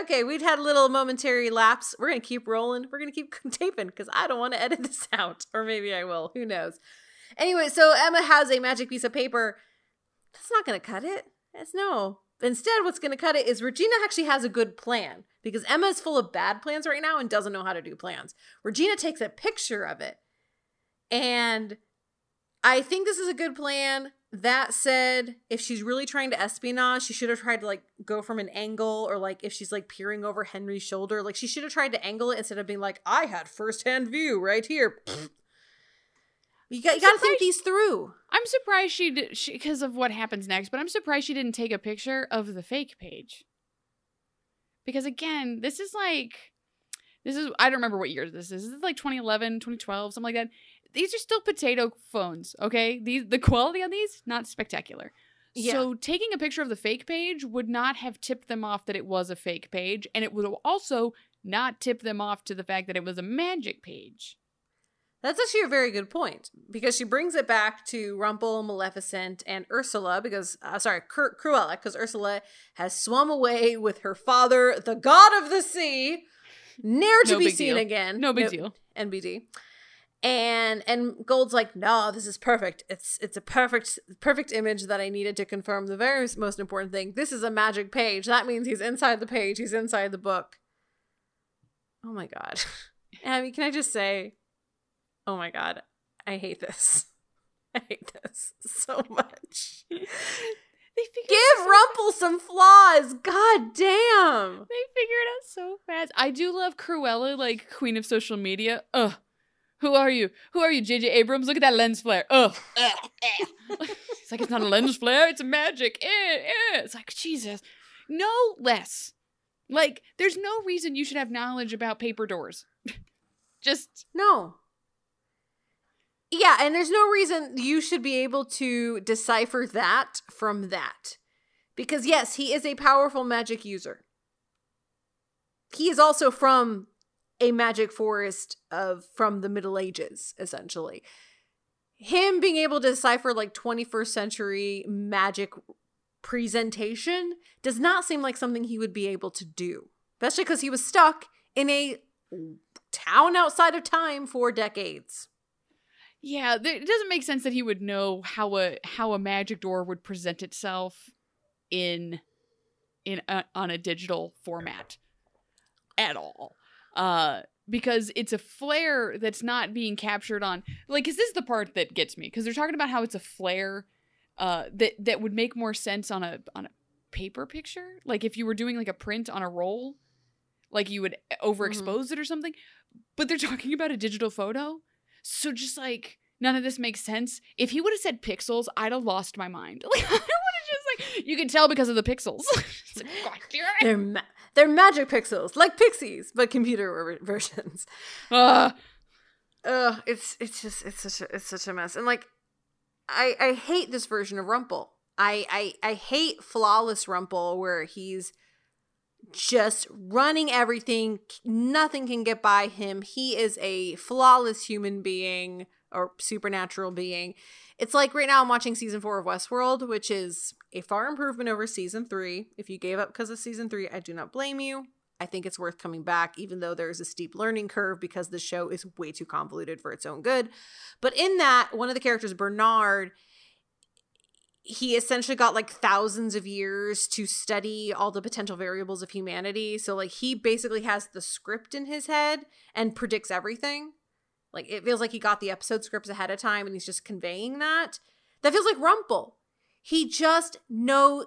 Okay, we've had a little momentary lapse. We're going to keep rolling. We're going to keep taping because I don't want to edit this out. Or maybe I will. Who knows? Anyway, so Emma has a magic piece of paper. That's not going to cut it. That's no. Instead, what's going to cut it is Regina actually has a good plan, because Emma is full of bad plans right now and doesn't know how to do plans. Regina takes a picture of it. And I think this is a good plan. That said, if she's really trying to espionage, she should have tried to, like, go from an angle, or, like, if she's, like, peering over Henry's shoulder, like, she should have tried to angle it instead of being like, I had firsthand view right here. You got to think these through. I'm surprised she because of what happens next, but I'm surprised she didn't take a picture of the fake page. Because, again, this is I don't remember what year this is. This is like 2011, 2012, something like that. These are still potato phones, okay? The quality on these, not spectacular. Yeah. So taking a picture of the fake page would not have tipped them off that it was a fake page, and it would also not tip them off to the fact that it was a magic page. That's actually a very good point, because she brings it back to Rumple, Maleficent, and Ursula, Cruella, because Ursula has swum away with her father, the god of the sea, ne'er to be seen again. No big deal. NBD. And Gold's like, no, this is perfect. It's a perfect image that I needed to confirm the very most important thing. This is a magic page. That means he's inside the page. He's inside the book. Oh my God. I mean, can I just say, oh my God, I hate this. I hate this so much. Give Rumple some flaws. God damn. They figured it out so fast. I do love Cruella, like queen of social media. Ugh. Who are you? Who are you, J.J. Abrams? Look at that lens flare. Ugh. It's like, it's not a lens flare. It's a magic. It's like, Jesus. No less. Like, there's no reason you should have knowledge about paper doors. Just. No. Yeah, and there's no reason you should be able to decipher that from that. Because, yes, he is a powerful magic user. He is also from a magic forest from the Middle Ages, essentially. Him being able to decipher, like, 21st century magic presentation does not seem like something he would be able to do. Especially because he was stuck in a town outside of time for decades. Yeah, it doesn't make sense that he would know how a magic door would present itself on a digital format at all. Because it's a flare that's not being captured on, like, cause this is the part that gets me, because they're talking about how it's a flare that would make more sense on a paper picture, like if you were doing like a print on a roll, like you would overexpose it or something. But they're talking about a digital photo, so just like none of this makes sense. If he would have said pixels, I'd have lost my mind. Like, I would have just like, you can tell because of the pixels. It's like, God damn it. They're magic pixels, like pixies, but computer versions. It's such a mess. And like, I hate this version of Rumple. I hate flawless Rumple, where he's just running everything. Nothing can get by him. He is a flawless human being or supernatural being. It's like right now I'm watching season 4 of Westworld, which is a far improvement over season 3. If you gave up because of season 3, I do not blame you. I think it's worth coming back, even though there is a steep learning curve because the show is way too convoluted for its own good. But in that, one of the characters, Bernard, he essentially got like thousands of years to study all the potential variables of humanity. So like he basically has the script in his head and predicts everything. Like, it feels like he got the episode scripts ahead of time and he's just conveying that. That feels like Rumple. He just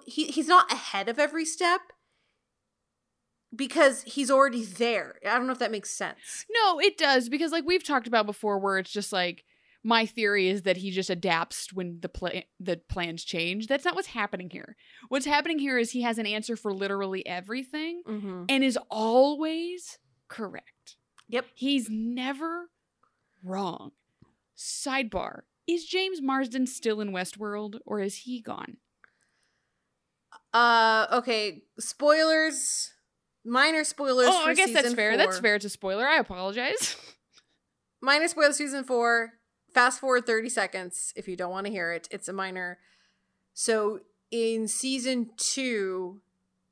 he's not ahead of every step because he's already there. I don't know if that makes sense. No, it does, because like we've talked about before, where it's just like, my theory is that he just adapts when the plans change. That's not what's happening here. What's happening here is he has an answer for literally everything and is always correct. Yep. He's never wrong. Sidebar. Is James Marsden still in Westworld, or is he gone? Okay. Spoilers. Minor spoilers for season 4. Oh, I guess that's fair. That's fair. It's a spoiler. I apologize. Minor spoilers, season 4. Fast forward 30 seconds if you don't want to hear it. It's a minor. So in season 2,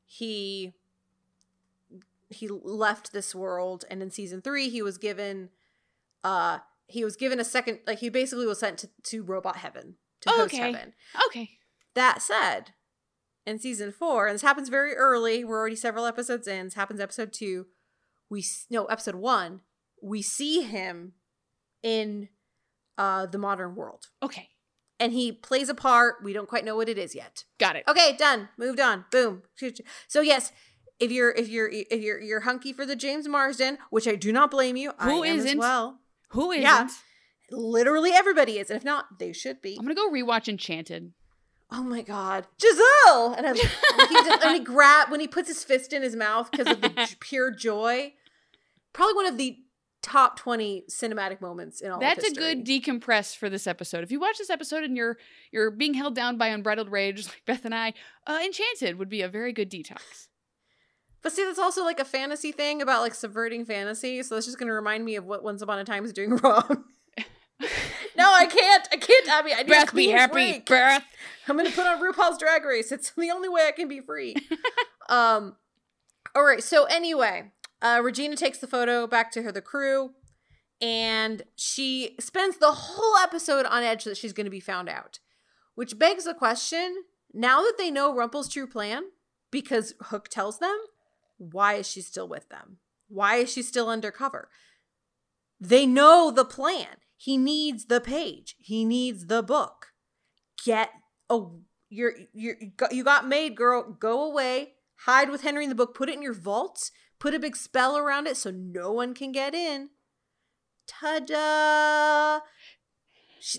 he left this world, and in season 3, he was given... he was given a second, like he basically was sent to robot heaven, to host heaven. Okay. That said, in season 4, and this happens very early, we're already several episodes in, this happens episode 1, we see him in the modern world. Okay. And he plays a part. We don't quite know what it is yet. Got it. Okay, done. Moved on. Boom. So yes, if you're hunky for the James Marsden, which I do not blame you. Who I am isn't? As well. Who isn't? Yeah. Literally everybody is. And if not, they should be. I'm going to go rewatch Enchanted. Oh my God. Giselle! And when he puts his fist in his mouth because of the pure joy. Probably one of the top 20 cinematic moments in all of history. That's a good decompress for this episode. If you watch this episode and you're being held down by unbridled rage, like Beth and I, Enchanted would be a very good detox. But see, that's also like a fantasy thing about like subverting fantasy. So that's just going to remind me of what Once Upon a Time is doing wrong. No, I can't. I mean, I need Beth, a be happy, break. Beth. I'm going to put on RuPaul's Drag Race. It's the only way I can be free. All right. So anyway. Regina takes the photo back to the crew, and she spends the whole episode on edge that she's going to be found out, which begs the question, now that they know Rumple's true plan, because Hook tells them, why is she still with them? Why is she still undercover? They know the plan. He needs the page. He needs the book. You got made, girl. Go away. Hide with Henry in the book. Put it in your vault. Put a big spell around it so no one can get in. Ta-da!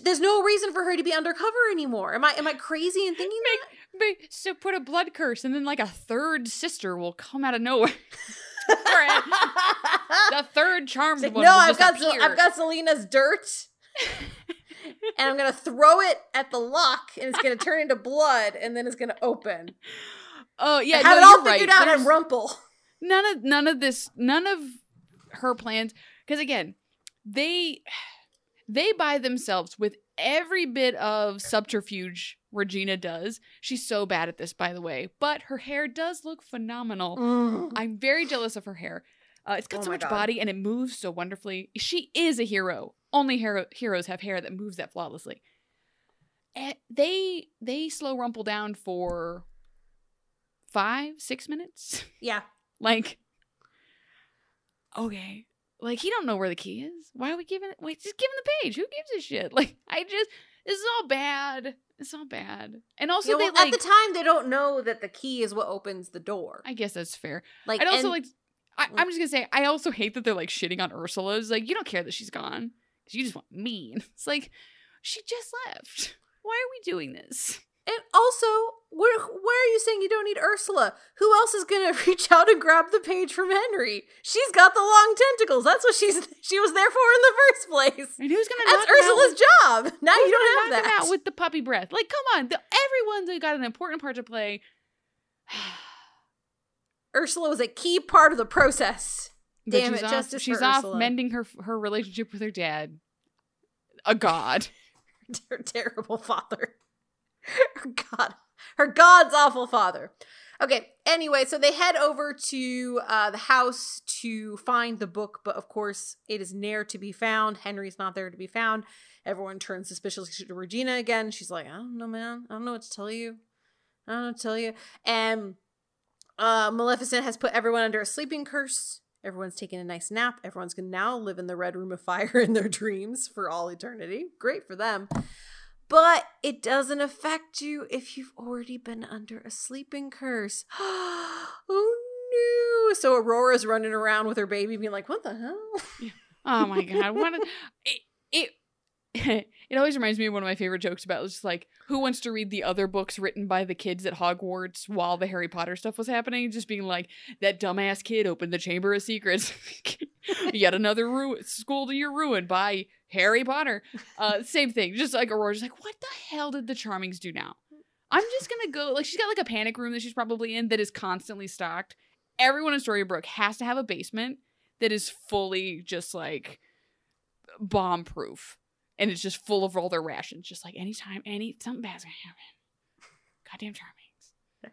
There's no reason for her to be undercover anymore. Am I crazy in thinking that? So put a blood curse, and then like a third sister will come out of nowhere. All right. The third charmed one. No, I've got Selena's dirt, and I'm gonna throw it at the lock, and it's gonna turn into blood, and then it's gonna open. Oh yeah, have it all figured out on Rumple. None of her plans, because again, they by themselves with every bit of subterfuge Regina does. She's so bad at this, by the way, but her hair does look phenomenal. I'm very jealous of her hair. It's got so much body and it moves so wonderfully. She is a hero. Only heroes have hair that moves that flawlessly. And they slow Rumple down for 5-6 minutes. Yeah. Like, okay, like he don't know where the key is. Why are we giving it? Wait, just give him the page. Who gives a shit? Like, this is all bad. It's all bad. And also, yeah, well, at the time they don't know that the key is what opens the door. I guess that's fair. Like, I'd also I'm just gonna say, I also hate that they're like shitting on Ursula. It's like, you don't care that she's gone. You just want me. And it's like, she just left. Why are we doing this? And also, why are you saying you don't need Ursula? Who else is going to reach out and grab the page from Henry? She's got the long tentacles. That's what she was there for in the first place. And who's going to knock Ursula's job? Now you don't have that. Out with the puppy breath. Like, come on. Everyone's got an important part to play. Ursula was a key part of the process. But damn it, justice for Ursula. She's off mending her relationship with her dad. A god. Her terrible father. Her god's awful father. Okay, anyway, so they head over to the house to find the book, but of course it is ne'er to be found. Henry's not there to be found. Everyone turns suspiciously to Regina again. She's like, I don't know, man. I don't know what to tell you. And Maleficent has put everyone under a sleeping curse. Everyone's taking a nice nap. Everyone's going to now live in the Red Room of Fire in their dreams for all eternity. Great for them. But it doesn't affect you if you've already been under a sleeping curse. Oh, no. So Aurora's running around with her baby being like, what the hell? Oh, my God. It always reminds me of one of my favorite jokes about just like, who wants to read the other books written by the kids at Hogwarts while the Harry Potter stuff was happening? Just being like, that dumbass kid opened the Chamber of Secrets. Yet another school to your ruin by Harry Potter. Same thing. Just like Aurora's like, what the hell did the Charmings do now? I'm just going to go. Like, she's got like a panic room that she's probably in that is constantly stocked. Everyone in Storybrooke has to have a basement that is fully just like bomb proof. And it's just full of all their rations. Just like anytime, something bad's gonna happen. Goddamn Charmings.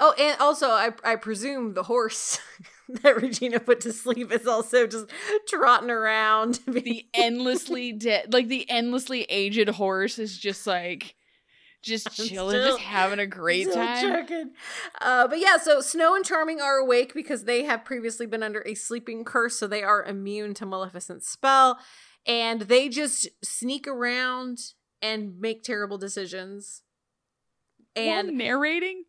Oh, and also I presume the horse that Regina put to sleep is also just trotting around. The endlessly aged horse is just like just chilling, just having a great time. But yeah, so Snow and Charming are awake because they have previously been under a sleeping curse, so they are immune to Maleficent's spell. And they just sneak around and make terrible decisions. And while narrating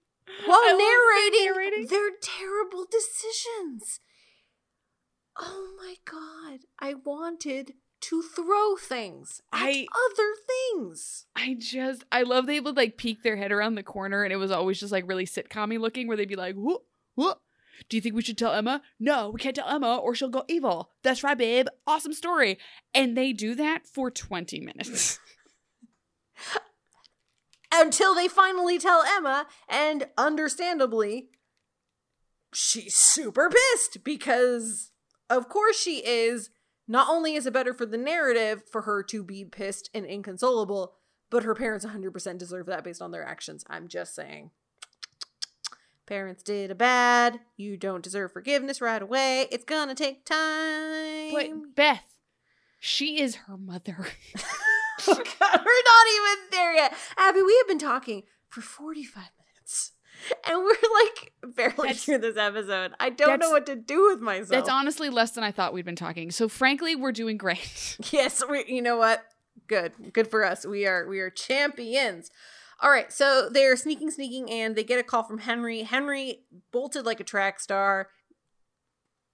their terrible decisions. Oh my God. I wanted to throw things at other things. I love they would like peek their head around the corner, and it was always just like really sitcom-y looking, where they'd be like, whoop, whoop. Do you think we should tell Emma? No, we can't tell Emma or she'll go evil. That's right, babe. Awesome story. And they do that for 20 minutes. Until they finally tell Emma, and understandably, she's super pissed because, of course, she is. Not only is it better for the narrative for her to be pissed and inconsolable, but her parents 100% deserve that based on their actions. I'm just saying. Parents did a bad. You don't deserve forgiveness right away. It's gonna take time. But Beth, she is her mother. Oh God, we're not even there yet. Abby, we have been talking for 45 minutes. And we're like barely through this episode. I don't know what to do with myself. That's honestly less than I thought we'd been talking. So frankly, we're doing great. Yes, you know what? Good. Good for us. We are champions. All right, so they're sneaking, and they get a call from Henry. Henry bolted like a track star.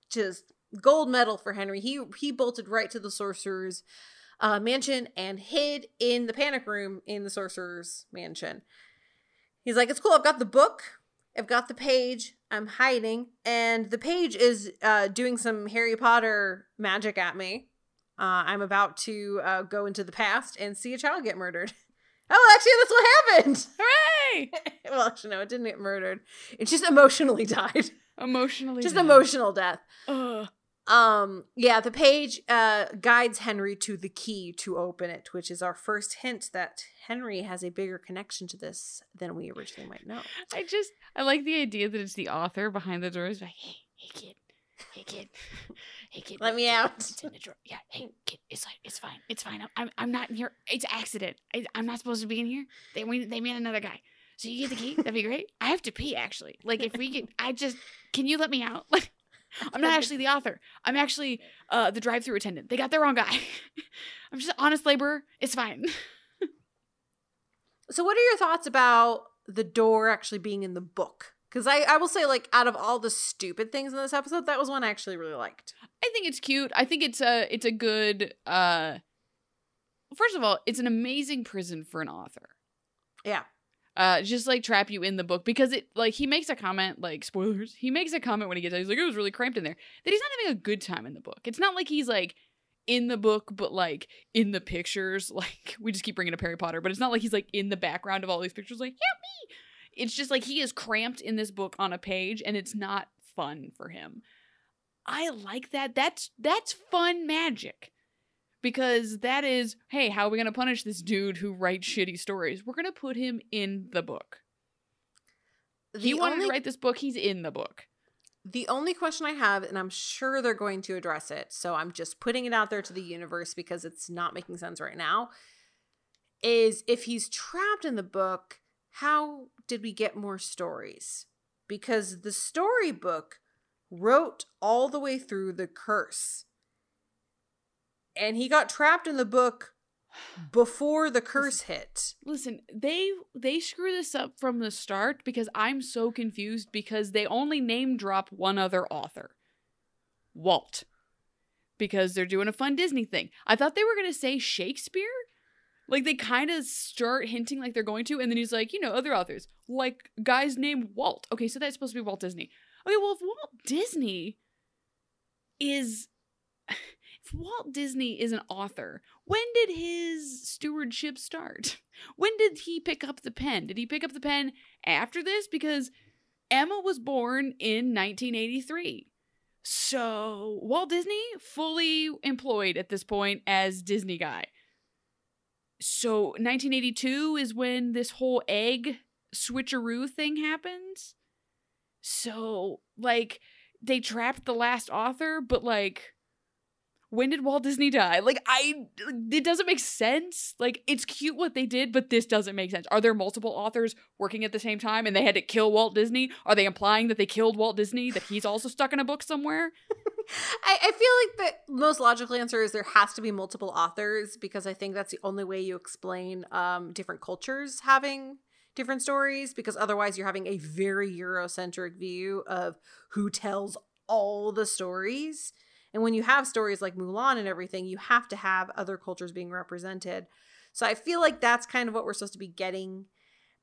Just gold medal for Henry. He bolted right to the sorcerer's mansion and hid in the panic room in the sorcerer's mansion. He's like, it's cool. I've got the book. I've got the page. I'm hiding. And the page is doing some Harry Potter magic at me. I'm about to go into the past and see a child get murdered. Oh, actually, that's what happened. Hooray! Well, actually, no, it didn't get murdered. It just emotionally died. Emotional death. Ugh. Yeah, the page guides Henry to the key to open it, which is our first hint that Henry has a bigger connection to this than we originally might know. I like the idea that it's the author behind the door. He's like, hey, kid. Let me out. It's in the drawer. Yeah, hey, kid, it's fine. It's fine. I'm not in here. It's an accident. I'm not supposed to be in here. They made another guy. So you get the key? That'd be great. I have to pee, actually. Like, if we could, can you let me out? Like, I'm not actually the author. I'm actually the drive-thru attendant. They got the wrong guy. I'm just an honest laborer. It's fine. So what are your thoughts about the door actually being in the book? Because I will say, like, out of all the stupid things in this episode, that was one I actually really liked. I think it's cute. I think it's a good... First of all, it's an amazing prison for an author. Yeah. Just like trap you in the book, because it like he makes a comment, like, spoilers, he makes a comment when he gets out, he's like, it was really cramped in there, that he's not having a good time in the book. It's not like he's like in the book but like in the pictures, like we just keep bringing up Harry Potter, but it's not like he's like in the background of all these pictures like, help me. It's just like he is cramped in this book on a page, and it's not fun for him. I like that. That's fun magic. Because that is, hey, how are we going to punish this dude who writes shitty stories? We're going to put him in the book. He wanted to write this book. He's in the book. The only question I have, and I'm sure they're going to address it, so I'm just putting it out there to the universe because it's not making sense right now, is if he's trapped in the book, how did we get more stories? Because the storybook wrote all the way through the curse. And he got trapped in the book before the curse hit. Listen, they screw this up from the start because I'm so confused because they only name drop one other author. Walt. Because they're doing a fun Disney thing. I thought they were going to say Shakespeare. Like, they kind of start hinting like they're going to. And then he's like, you know, other authors. Like, guys named Walt. Okay, so that's supposed to be Walt Disney. Okay, well, if Walt Disney is... If Walt Disney is an author, when did his stewardship start? When did he pick up the pen? Did he pick up the pen after this? Because Emma was born in 1983. So Walt Disney, fully employed at this point as Disney guy. So 1982 is when this whole egg switcheroo thing happens. So, like, they trapped the last author, but like... when did Walt Disney die? Like, it doesn't make sense. Like, it's cute what they did, but this doesn't make sense. Are there multiple authors working at the same time and they had to kill Walt Disney? Are they implying that they killed Walt Disney, that he's also stuck in a book somewhere? I feel like the most logical answer is there has to be multiple authors, because I think that's the only way you explain different cultures having different stories, because otherwise you're having a very Eurocentric view of who tells all the stories. And when you have stories like Mulan and everything, you have to have other cultures being represented. So I feel like that's kind of what we're supposed to be getting.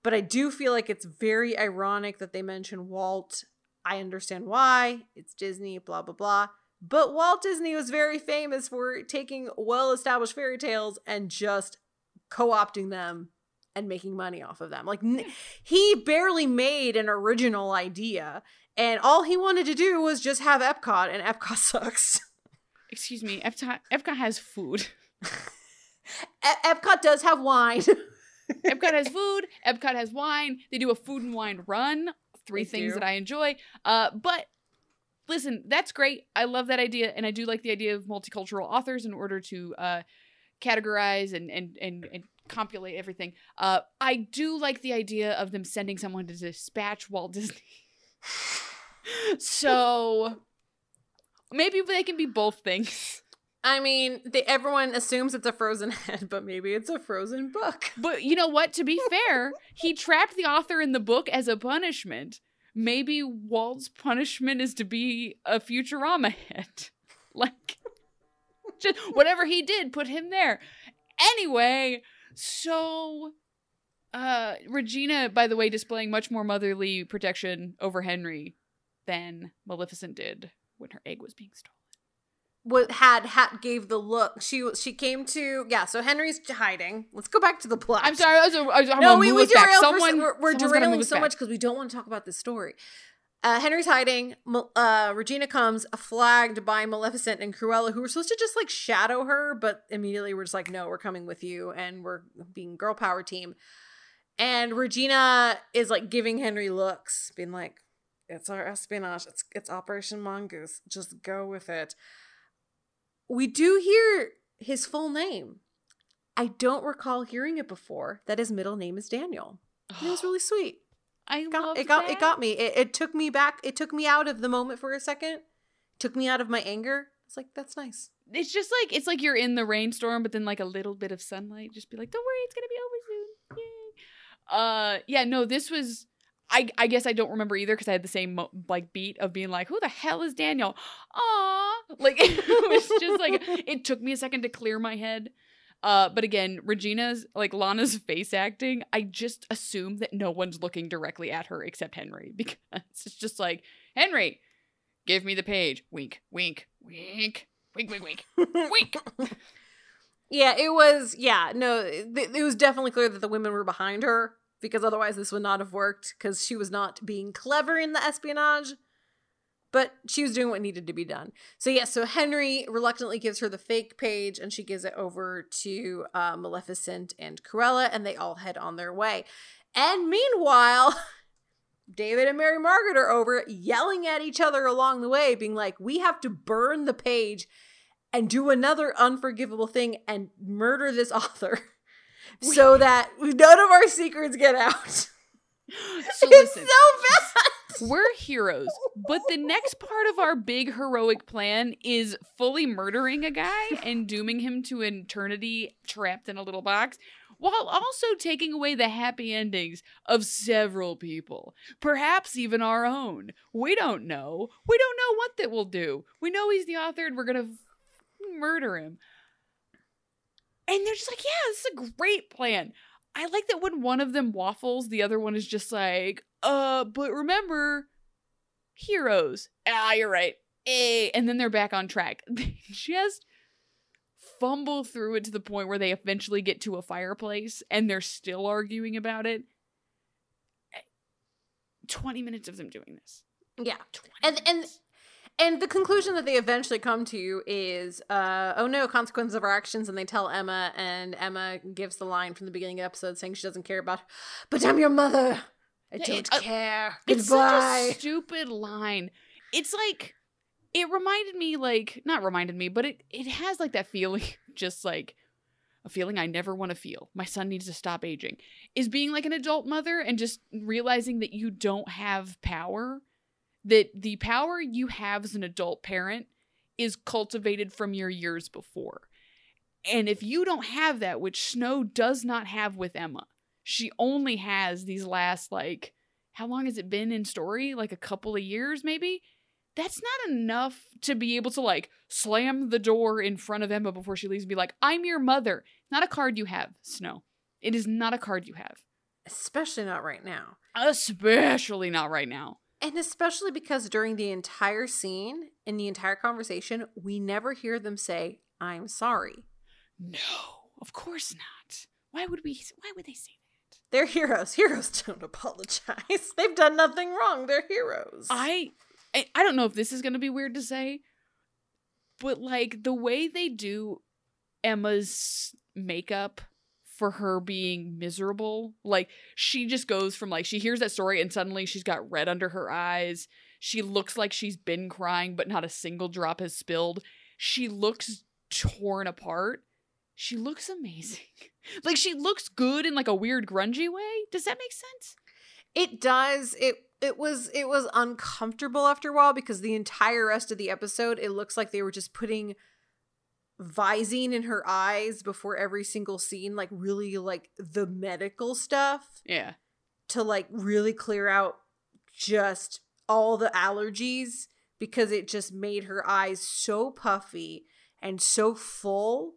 But I do feel like it's very ironic that they mention Walt. I understand why. It's Disney, blah, blah, blah. But Walt Disney was very famous for taking well-established fairy tales and just co-opting them and making money off of them. Like, he barely made an original idea. And all he wanted to do was just have Epcot, and Epcot sucks. Excuse me, Epcot has food. Epcot does have wine. Epcot has food. Epcot has wine. They do a food and wine run. Three things that I enjoy. But listen, that's great. I love that idea, and I do like the idea of multicultural authors in order to categorize and compilate everything. I do like the idea of them sending someone to dispatch Walt Disney. So maybe they can be both things. I mean, everyone assumes it's a frozen head, but maybe it's a frozen book. But you know what? To be fair, he trapped the author in the book as a punishment. Maybe Walt's punishment is to be a Futurama head. Like, just whatever he did, put him there. Anyway, so... Regina, by the way, displaying much more motherly protection over Henry than Maleficent did when her egg was being stolen. Gave the look. She came to, yeah, so Henry's hiding. Let's go back to the plot. I'm sorry. We're derailing so much because we don't want to talk about this story. Henry's hiding. Regina comes, flagged by Maleficent and Cruella, who were supposed to just like shadow her, but immediately we're just like, no, we're coming with you, and we're being girl power team. And Regina is like giving Henry looks, being like, it's our espionage. It's Operation Mongoose. Just go with it. We do hear his full name. I don't recall hearing it before, that his middle name is Daniel. And it was really sweet. It got me. It took me back. It took me out of the moment for a second. Took me out of my anger. It's like, that's nice. It's just like, it's like you're in the rainstorm, but then like a little bit of sunlight. Just be like, don't worry, it's going to be over soon. Yeah, no, this was, I guess I don't remember either, because I had the same beat of being like, who the hell is Daniel? Like, it was just like, it took me a second to clear my head. But again, Regina's, like Lana's face acting, I just assume that no one's looking directly at her except Henry, because it's just like, Henry, give me the page. Wink, wink, wink, wink, wink, wink, wink. Yeah, it was, yeah, no, it was definitely clear that the women were behind her, because otherwise this would not have worked, because she was not being clever in the espionage, but she was doing what needed to be done. So yeah, so Henry reluctantly gives her the fake page, and she gives it over to Maleficent and Cruella, and they all head on their way. And meanwhile, David and Mary Margaret are over yelling at each other along the way, being like, we have to burn the page and do another unforgivable thing and murder this author so that none of our secrets get out. So it's listen, so bad. We're heroes, but the next part of our big heroic plan is fully murdering a guy and dooming him to eternity trapped in a little box, while also taking away the happy endings of several people, perhaps even our own. We don't know. We don't know what that will do. We know he's the author, and we're going to murder him. And they're just like, yeah, this is a great plan. I like that when one of them waffles, the other one is just like, but remember, heroes. Ah, you're right. And then they're back on track. They just fumble through it to the point where they eventually get to a fireplace and they're still arguing about it. 20 minutes of them doing this. Yeah. And the conclusion that they eventually come to is, oh no, consequences of our actions. And they tell Emma, and Emma gives the line from the beginning of the episode saying she doesn't care about her. But I'm your mother. I don't care. Goodbye. It's such a stupid line. It's like, It reminded me, like, not reminded me, but it has like that feeling, just like a feeling I never want to feel. My son needs to stop aging. Is being like an adult mother and just realizing that you don't have power, that the power you have as an adult parent is cultivated from your years before. And if you don't have that, which Snow does not have with Emma, she only has these last, like, how long has it been in story? Like a couple of years, maybe? That's not enough to be able to, like, slam the door in front of Emma before she leaves and be like, I'm your mother. Not a card you have, Snow. It is not a card you have. Especially not right now. Especially not right now. And especially because during the entire scene, in the entire conversation, we never hear them say, I'm sorry. No, of course not. Why would they say that? They're heroes. Heroes don't apologize. They've done nothing wrong. They're heroes. I don't know if this is going to be weird to say, but like the way they do Emma's makeup for her being miserable, like she just goes from like, she hears that story and suddenly she's got red under her eyes. She looks like she's been crying, but not a single drop has spilled. She looks torn apart. She looks amazing. Like, she looks good in like a weird grungy way. Does that make sense? It does. It was uncomfortable after a while because the entire rest of the episode, it looks like they were just putting Visine in her eyes before every single scene, like really like the medical stuff. Yeah. To like really clear out just all the allergies because it just made her eyes so puffy and so full.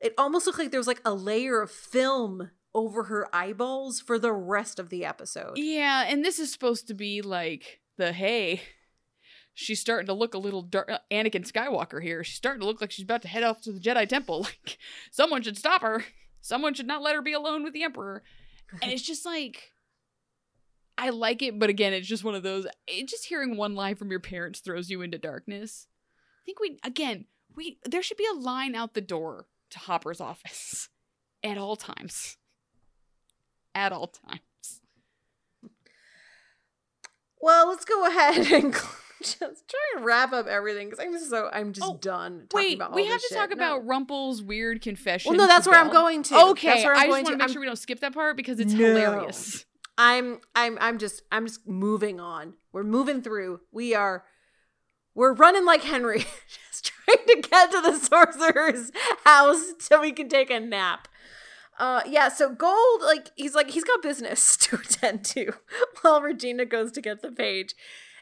It almost looked like there was like a layer of film over her eyeballs for the rest of the episode. Yeah, and this is supposed to be like the, hey, she's starting to look a little Anakin Skywalker here. She's starting to look like she's about to head off to the Jedi Temple. Like, someone should stop her. Someone should not let her be alone with the Emperor. And it's just like, I like it, but again, it's just one of those, just hearing one line from your parents throws you into darkness. I think there should be a line out the door to Hopper's office at all times. At all times. Well, let's go ahead and just try and wrap up everything because I'm just done talking about all this shit. Wait, we have to talk about Rumple's weird confession. Well, no, that's where I'm going to. Okay, that's where I'm going to. I just want to make sure we don't skip that part because it's hilarious. I'm just moving on. We're moving through. We're running like Henry, just trying to get to the sorcerer's house so we can take a nap. So Gold, like, he's got business to attend to while Regina goes to get the page.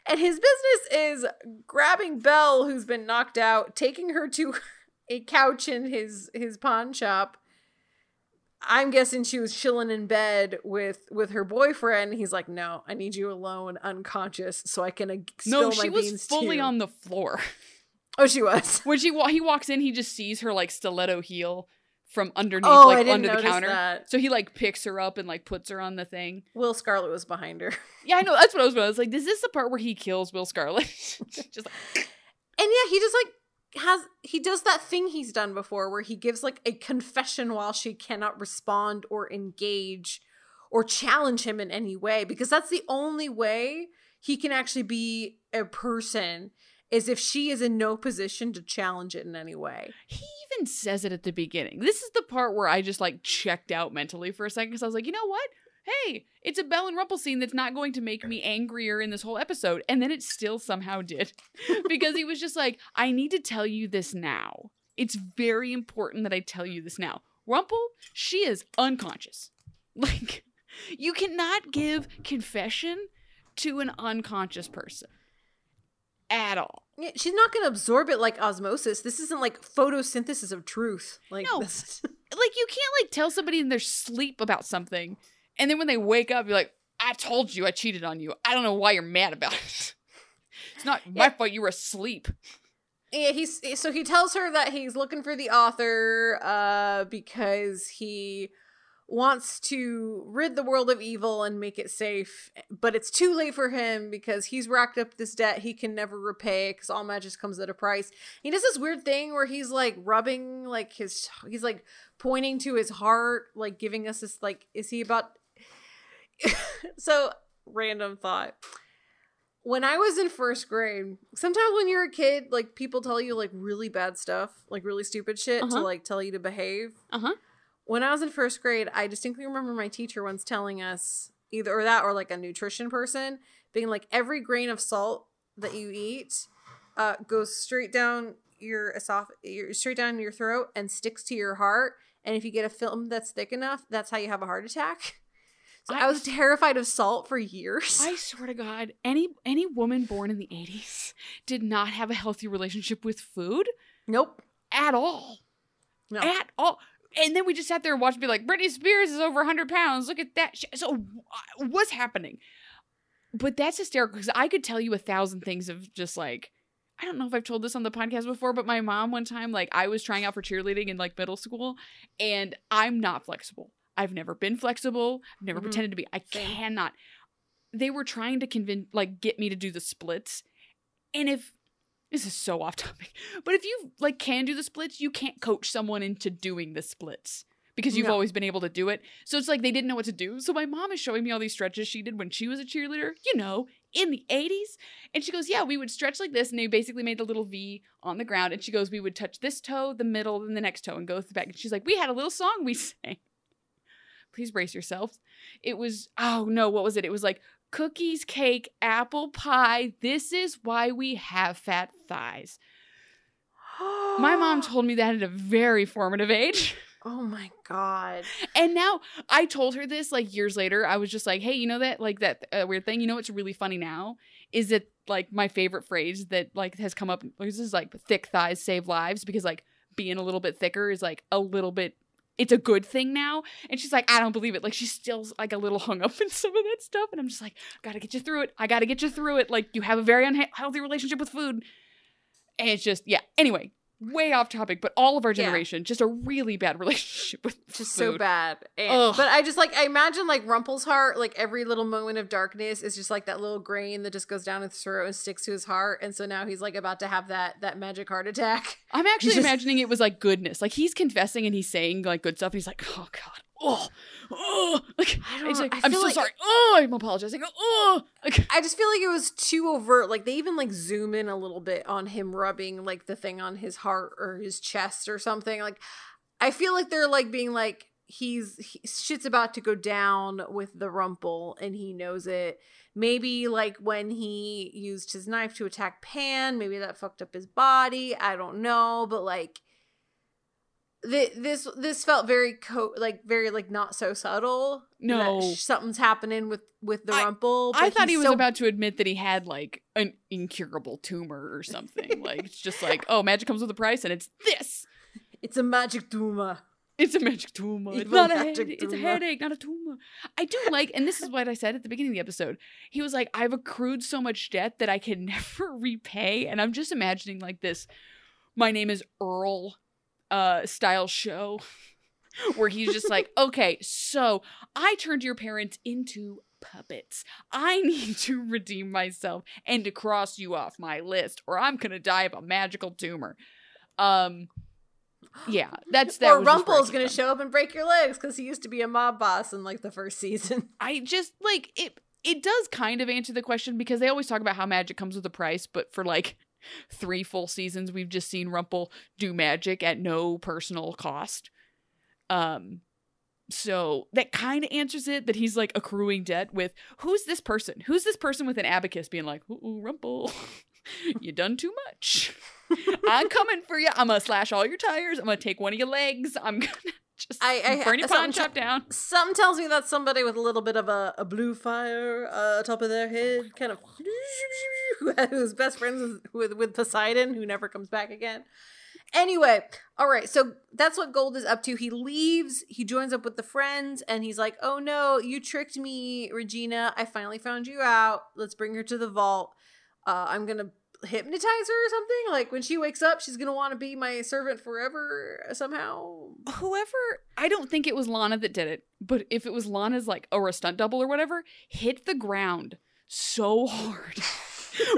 And his business is grabbing Belle, who's been knocked out, taking her to a couch in his pawn shop. I'm guessing she was chilling in bed with her boyfriend. He's like, no, I need you alone, unconscious, so I can spill my beans too. No, she was fully on the floor. Oh, she was. When he walks in, he just sees her, like, stiletto heel from underneath, under the counter. That. So he, like, picks her up and, like, puts her on the thing. Will Scarlet was behind her. Yeah, I know. That's what I was about. I was like, is this the part where he kills Will Scarlet? Just like... And, yeah, he just, like... he does that thing he's done before where he gives like a confession while she cannot respond or engage or challenge him in any way, because that's the only way he can actually be a person, is if she is in no position to challenge it in any way. He even says it at the beginning. This is the part where I just like checked out mentally for a second because I was like, you know what? Hey, it's a Belle and Rumple scene that's not going to make me angrier in this whole episode. And then it still somehow did. Because he was just like, I need to tell you this now. It's very important that I tell you this now. Rumple, she is unconscious. Like, you cannot give confession to an unconscious person. At all. Yeah, she's not going to absorb it like osmosis. This isn't like photosynthesis of truth. Like, no. Like, you can't like tell somebody in their sleep about something. And then when they wake up, you're like, I told you I cheated on you. I don't know why you're mad about it. It's not my fault you were asleep. Yeah, so he tells her that he's looking for the author because he wants to rid the world of evil and make it safe. But it's too late for him because he's racked up this debt he can never repay because all magic comes at a price. He does this weird thing where he's like rubbing like he's like pointing to his heart, like giving us this like, is he about... So, random thought. When I was in first grade, sometimes when you're a kid, like, people tell you, like, really bad stuff, like, really stupid shit to, like, tell you to behave. When I was in first grade, I distinctly remember my teacher once telling us either or that or, like, a nutrition person being like, every grain of salt that you eat goes straight down your straight down your throat and sticks to your heart. And if you get a film that's thick enough, that's how you have a heart attack. So I was terrified of salt for years. I swear to God, any woman born in the 80s did not have a healthy relationship with food. Nope. At all. No. At all. And then we just sat there and watched and be like, Britney Spears is over 100 pounds. Look at that. So what's happening? But that's hysterical because I could tell you 1,000 things of just like, I don't know if I've told this on the podcast before, but my mom one time, like, I was trying out for cheerleading in like middle school, and I'm not flexible. I've never been flexible. I've never pretended to be. I cannot. They were trying to convince, like, get me to do the splits. And if, this is so off topic, but if you, like, can do the splits, you can't coach someone into doing the splits because you've always been able to do it. So it's like they didn't know what to do. So my mom is showing me all these stretches she did when she was a cheerleader, you know, in the 80s. And she goes, yeah, we would stretch like this. And they basically made the little V on the ground. And she goes, we would touch this toe, the middle, and the next toe and go back. And she's like, we had a little song we sang. Please brace yourself. It was, oh no, what was it? It was like cookies, cake, apple pie. This is why we have fat thighs. My mom told me that at a very formative age. Oh my God. And now I told her this like years later. I was just like, hey, you know that, like, that weird thing, you know, what's really funny now is that, like, my favorite phrase that, like, has come up is like, thick thighs save lives, because, like, being a little bit thicker is, like, a little bit, it's a good thing now. And she's like, I don't believe it. Like, she's still, like, a little hung up in some of that stuff. And I'm just like, I gotta get you through it. Like, you have a very unhealthy relationship with food. And it's just, yeah. Anyway, way off topic, but all of our generation, just a really bad relationship with food. Just so bad. And, but I just, like, I imagine, like, Rumpel's heart, like, every little moment of darkness is just, like, that little grain that just goes down his throat and sticks to his heart. And so now he's, like, about to have that magic heart attack. I'm actually imagining it was, like, goodness. Like, he's confessing and he's saying, like, good stuff. And he's like, oh, God. Oh, like, I'm so like, sorry. Oh, I'm apologizing. Oh, like, I just feel like it was too overt. Like, they even, like, zoom in a little bit on him rubbing, like, the thing on his heart or his chest or something. Like, I feel like they're, like, being like, shit's about to go down with the Rumple and he knows it. Maybe, like, when he used his knife to attack Pan, maybe that fucked up his body. I don't know, but, like, this felt very very not so subtle. No, that something's happening with the Rumple. I thought he was about to admit that he had, like, an incurable tumor or something. Like, it's just like, oh, magic comes with a price, and it's this. It's a magic tumor. It's a magic tumor. It's not a headache. It's a headache, not a tumor. I do like, and this is what I said at the beginning of the episode. He was like, I've accrued so much debt that I can never repay, and I'm just imagining, like, this. My name is Earl. Style show where he's just like, okay, so I turned your parents into puppets. I need to redeem myself and to cross you off my list, or I'm gonna die of a magical tumor. Yeah, that. Or Rumple's gonna show up and break your legs because he used to be a mob boss in, like, the first season. I just, like, it does kind of answer the question, because they always talk about how magic comes with a price, but for, like, 3 full seasons we've just seen Rumple do magic at no personal cost, so that kind of answers it, that he's, like, accruing debt with who's this person with an abacus being like, ooh, Rumple, you done too much. I'm coming for you. I'm gonna slash all your tires. I'm gonna take one of your legs. I'm gonna just burn your pawn shop down. Something tells me that's somebody with a little bit of a blue fire top of their head, kind of, who's best friends with Poseidon, who never comes back again. Anyway, all right, so that's what Gold is up to. He leaves, he joins up with the friends, and he's like, oh no, you tricked me, Regina. I finally found you out. Let's bring her to the vault. I'm gonna hypnotize her or something. Like, when she wakes up, she's gonna want to be my servant forever somehow. Whoever, I don't think it was Lana that did it, but if it was Lana's, like, or a stunt double or whatever, hit the ground so hard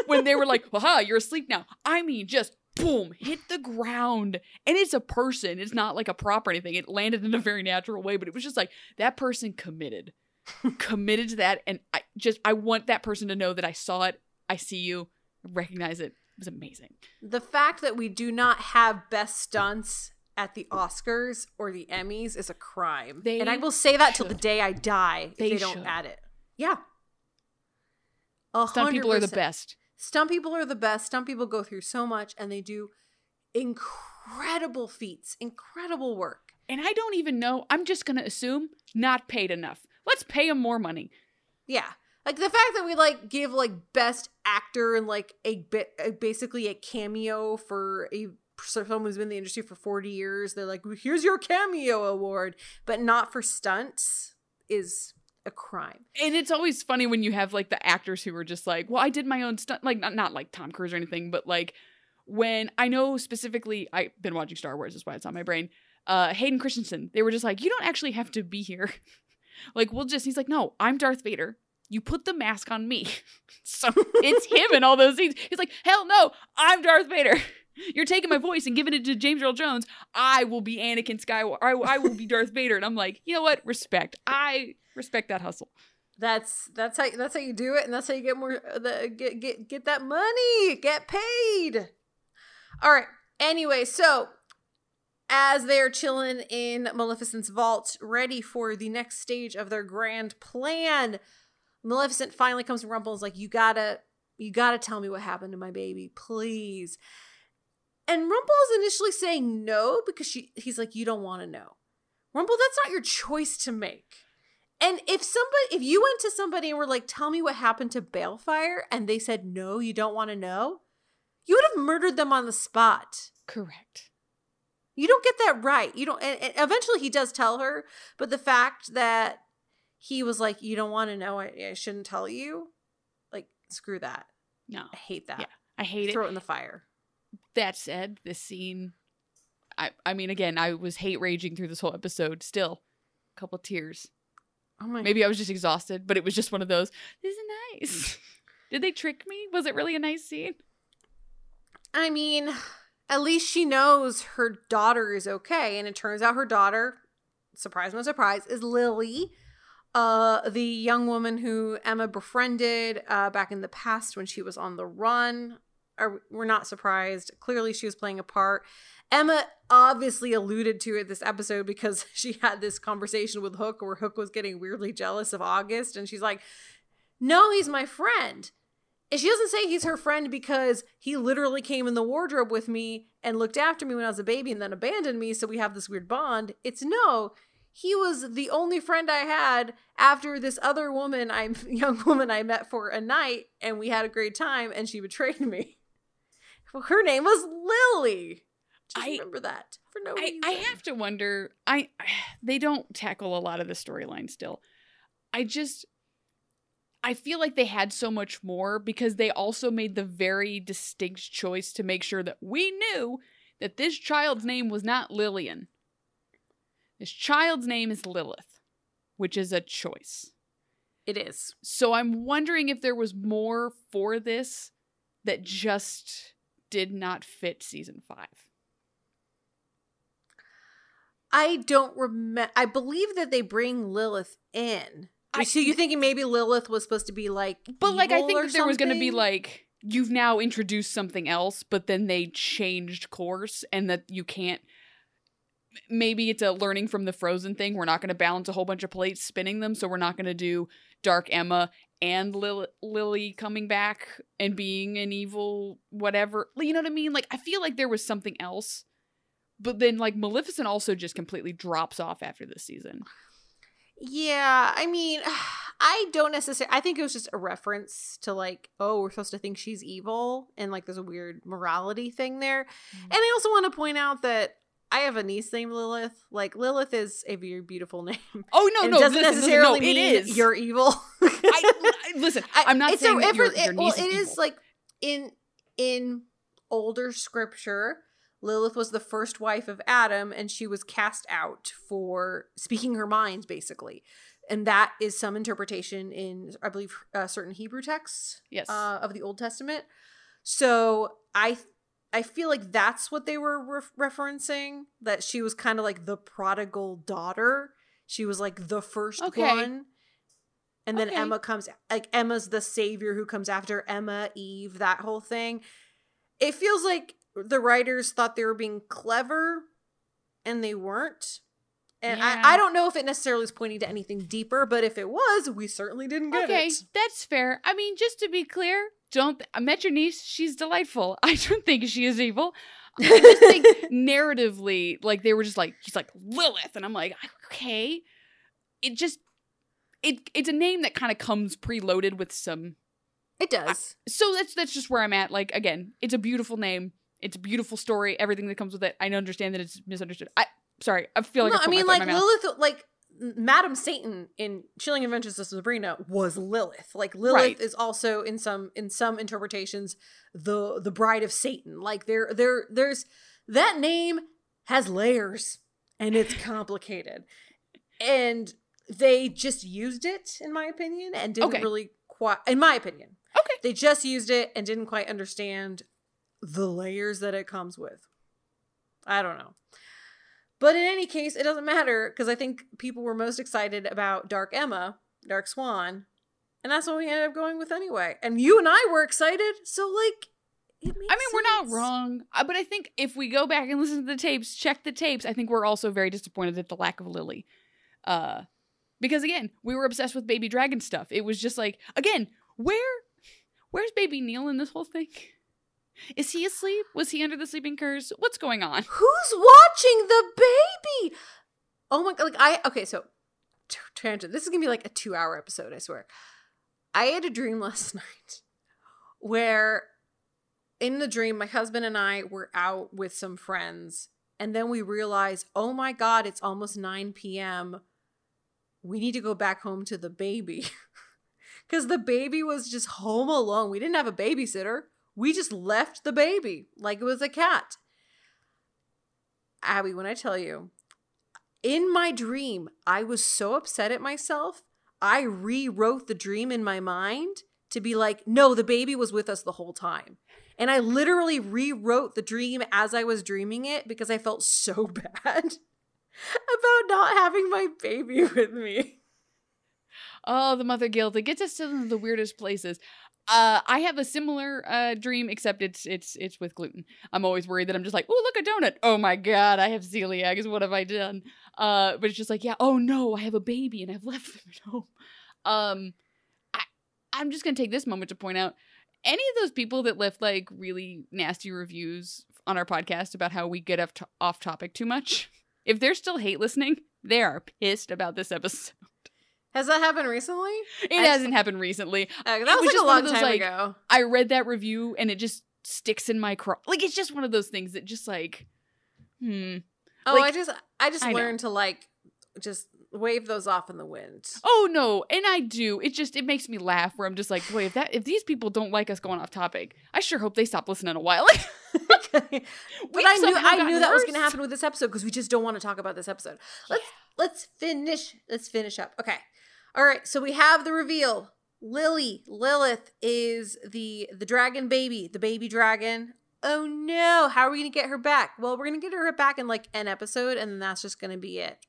when they were like, haha, you're asleep now. I mean, just boom, hit the ground. And it's a person, it's not like a prop or anything. It landed in a very natural way, but it was just like, that person committed to that, and I want that person to know that I saw it I see you, recognize it. It was amazing. The fact that we do not have best stunts at the Oscars or the Emmys is a crime. And I will say that till the day I die if they don't add it. Yeah. 100%. Stunt people are the best. Stunt people are the best. Stunt people go through so much and they do incredible feats, incredible work. And I don't even know. I'm just going to assume not paid enough. Let's pay them more money. Yeah. Like, the fact that we, like, give, like, best actor and, like, basically a cameo for someone who's been in the industry for 40 years. They're like, well, here's your cameo award, but not for stunts is a crime. And it's always funny when you have, like, the actors who are just like, well, I did my own stunt. Like, not like Tom Cruise or anything, but, like, when I know specifically, I've been watching Star Wars, is why it's on my brain. Hayden Christensen, they were just like, you don't actually have to be here. Like, he's like, no, I'm Darth Vader. You put the mask on me. So it's him in all those scenes. He's like, hell no, I'm Darth Vader. You're taking my voice and giving it to James Earl Jones. I will be Anakin Skywalker. I will be Darth Vader. And I'm like, you know what? Respect. I respect that hustle. That's how you do it, and that's how you get more get that money. Get paid. All right. Anyway, so as they're chilling in Maleficent's vault, ready for the next stage of their grand plan, Maleficent finally comes to Rumple and is like, you gotta tell me what happened to my baby, please. And Rumple is initially saying no because he's like, you don't want to know. Rumple, that's not your choice to make. And if you went to somebody and were like, tell me what happened to Balefire, and they said, no, you don't want to know, you would have murdered them on the spot. Correct. You don't get that right. You don't. And eventually he does tell her, but the fact that he was like, you don't want to know, I shouldn't tell you. Like, screw that. No. I hate that. Yeah, I hate it. Throw it in the fire. That said, this scene, I mean, again, I was hate raging through this whole episode. Still, a couple of tears. Oh my. Maybe I was just exhausted, but it was just one of those, this is nice. Did they trick me? Was it really a nice scene? I mean, at least she knows her daughter is okay. And it turns out her daughter, surprise, no surprise, is Lily. The young woman who Emma befriended back in the past when she was on the run. We're not surprised. Clearly, she was playing a part. Emma obviously alluded to it this episode because she had this conversation with Hook where Hook was getting weirdly jealous of August. And she's like, no, he's my friend. And she doesn't say he's her friend because he literally came in the wardrobe with me and looked after me when I was a baby and then abandoned me. So we have this weird bond. It's no. He was the only friend I had after this other woman, young woman I met for a night, and we had a great time, and she betrayed me. Well, her name was Lily. Just remember that for no reason. I have to wonder. They don't tackle a lot of the storyline still. I feel like they had so much more because they also made the very distinct choice to make sure that we knew that this child's name was not Lillian. This child's name is Lilith, which is a choice. It is. So I'm wondering if there was more for this that just did not fit season 5. I don't remember. I believe that they bring Lilith in. So you're thinking maybe Lilith was supposed to be like, but like I think that there was going to be like, you've now introduced something else, but then they changed course and that you can't. Maybe it's a learning from the Frozen thing. We're not going to balance a whole bunch of plates spinning them. So we're not going to do Dark Emma and Lily coming back and being an evil whatever. You know what I mean? Like, I feel like there was something else. But then, like, Maleficent also just completely drops off after this season. Yeah. I mean, I think it was just a reference to, like, oh, we're supposed to think she's evil. And, like, there's a weird morality thing there. Mm-hmm. And I also want to point out that I have a niece named Lilith. Like, Lilith is a very beautiful name. Oh, no, no. It doesn't necessarily mean you're evil. Listen, I'm not saying that your niece is evil. It is, like, in older scripture, Lilith was the first wife of Adam, and she was cast out for speaking her mind, basically. And that is some interpretation in, I believe, certain Hebrew texts of the Old Testament. So I feel like that's what they were referencing, that she was kind of like the prodigal daughter. She was like the first one. And then Emma comes, like Emma's the savior who comes after Emma, Eve, that whole thing. It feels like the writers thought they were being clever and they weren't. And yeah. I don't know if it necessarily is pointing to anything deeper, but if it was, we certainly didn't get it. Okay, that's fair. I mean, just to be clear, I met your niece. She's delightful. I don't think she is evil. I just think narratively, like they were just like, he's like Lilith. And I'm like, okay. It just, it's a name that kind of comes preloaded with some. It does. So that's just where I'm at. Like, again, it's a beautiful name. It's a beautiful story. Everything that comes with it. I understand that it's misunderstood. Sorry, I feel like I mean, like Lilith, like Madame Satan in Chilling Adventures of Sabrina was Lilith. Like Lilith is also in some interpretations the bride of Satan. Like there's that name has layers and it's complicated, and they just used it in my opinion and didn't really quite. In my opinion, they just used it and didn't quite understand the layers that it comes with. I don't know. But in any case, it doesn't matter because I think people were most excited about Dark Emma, Dark Swan, and that's what we ended up going with anyway. And you and I were excited, so like, it makes sense. We're not wrong, but I think if we go back and listen to the tapes, check the tapes, I think we're also very disappointed at the lack of Lily, because again, we were obsessed with baby dragon stuff. It was just like, again, where's baby Neil in this whole thing? Is he asleep? Was he under the sleeping curse? What's going on? Who's watching the baby? Oh my God. Like so tangent. This is going to be like a 2-hour episode, I swear. I had a dream last night where in the dream, my husband and I were out with some friends. And then we realized, oh my God, it's almost 9 p.m. We need to go back home to the baby. Because the baby was just home alone. We didn't have a babysitter. We just left the baby like it was a cat. Abby, when I tell you, in my dream, I was so upset at myself. I rewrote the dream in my mind to be like, no, the baby was with us the whole time. And I literally rewrote the dream as I was dreaming it because I felt so bad about not having my baby with me. Oh, the mother guilt. It gets us to the weirdest places. I have a similar dream, except it's with gluten. I'm always worried that I'm just like, oh, look, a donut. Oh, my God, I have celiac. What have I done? But it's just like, yeah, oh, no, I have a baby and I've left them at home. I'm just going to take this moment to point out any of those people that left, like, really nasty reviews on our podcast about how we get off topic too much. If they're still hate listening, they are pissed about this episode. Has that happened recently? It hasn't happened recently. That was like a long time ago. I read that review and it just sticks in my craw. Like, it's just one of those things that just like, Oh, like, I learned to like, just wave those off in the wind. Oh no. And I do. It makes me laugh where I'm just like, boy, if these people don't like us going off topic, I sure hope they stop listening in a while. Okay. But I knew that was going to happen with this episode because we just don't want to talk about this episode. Let's finish up. Okay. All right, so we have the reveal. Lilith is the dragon baby, the baby dragon. Oh no, how are we going to get her back? Well, we're going to get her back in like an episode and that's just going to be it.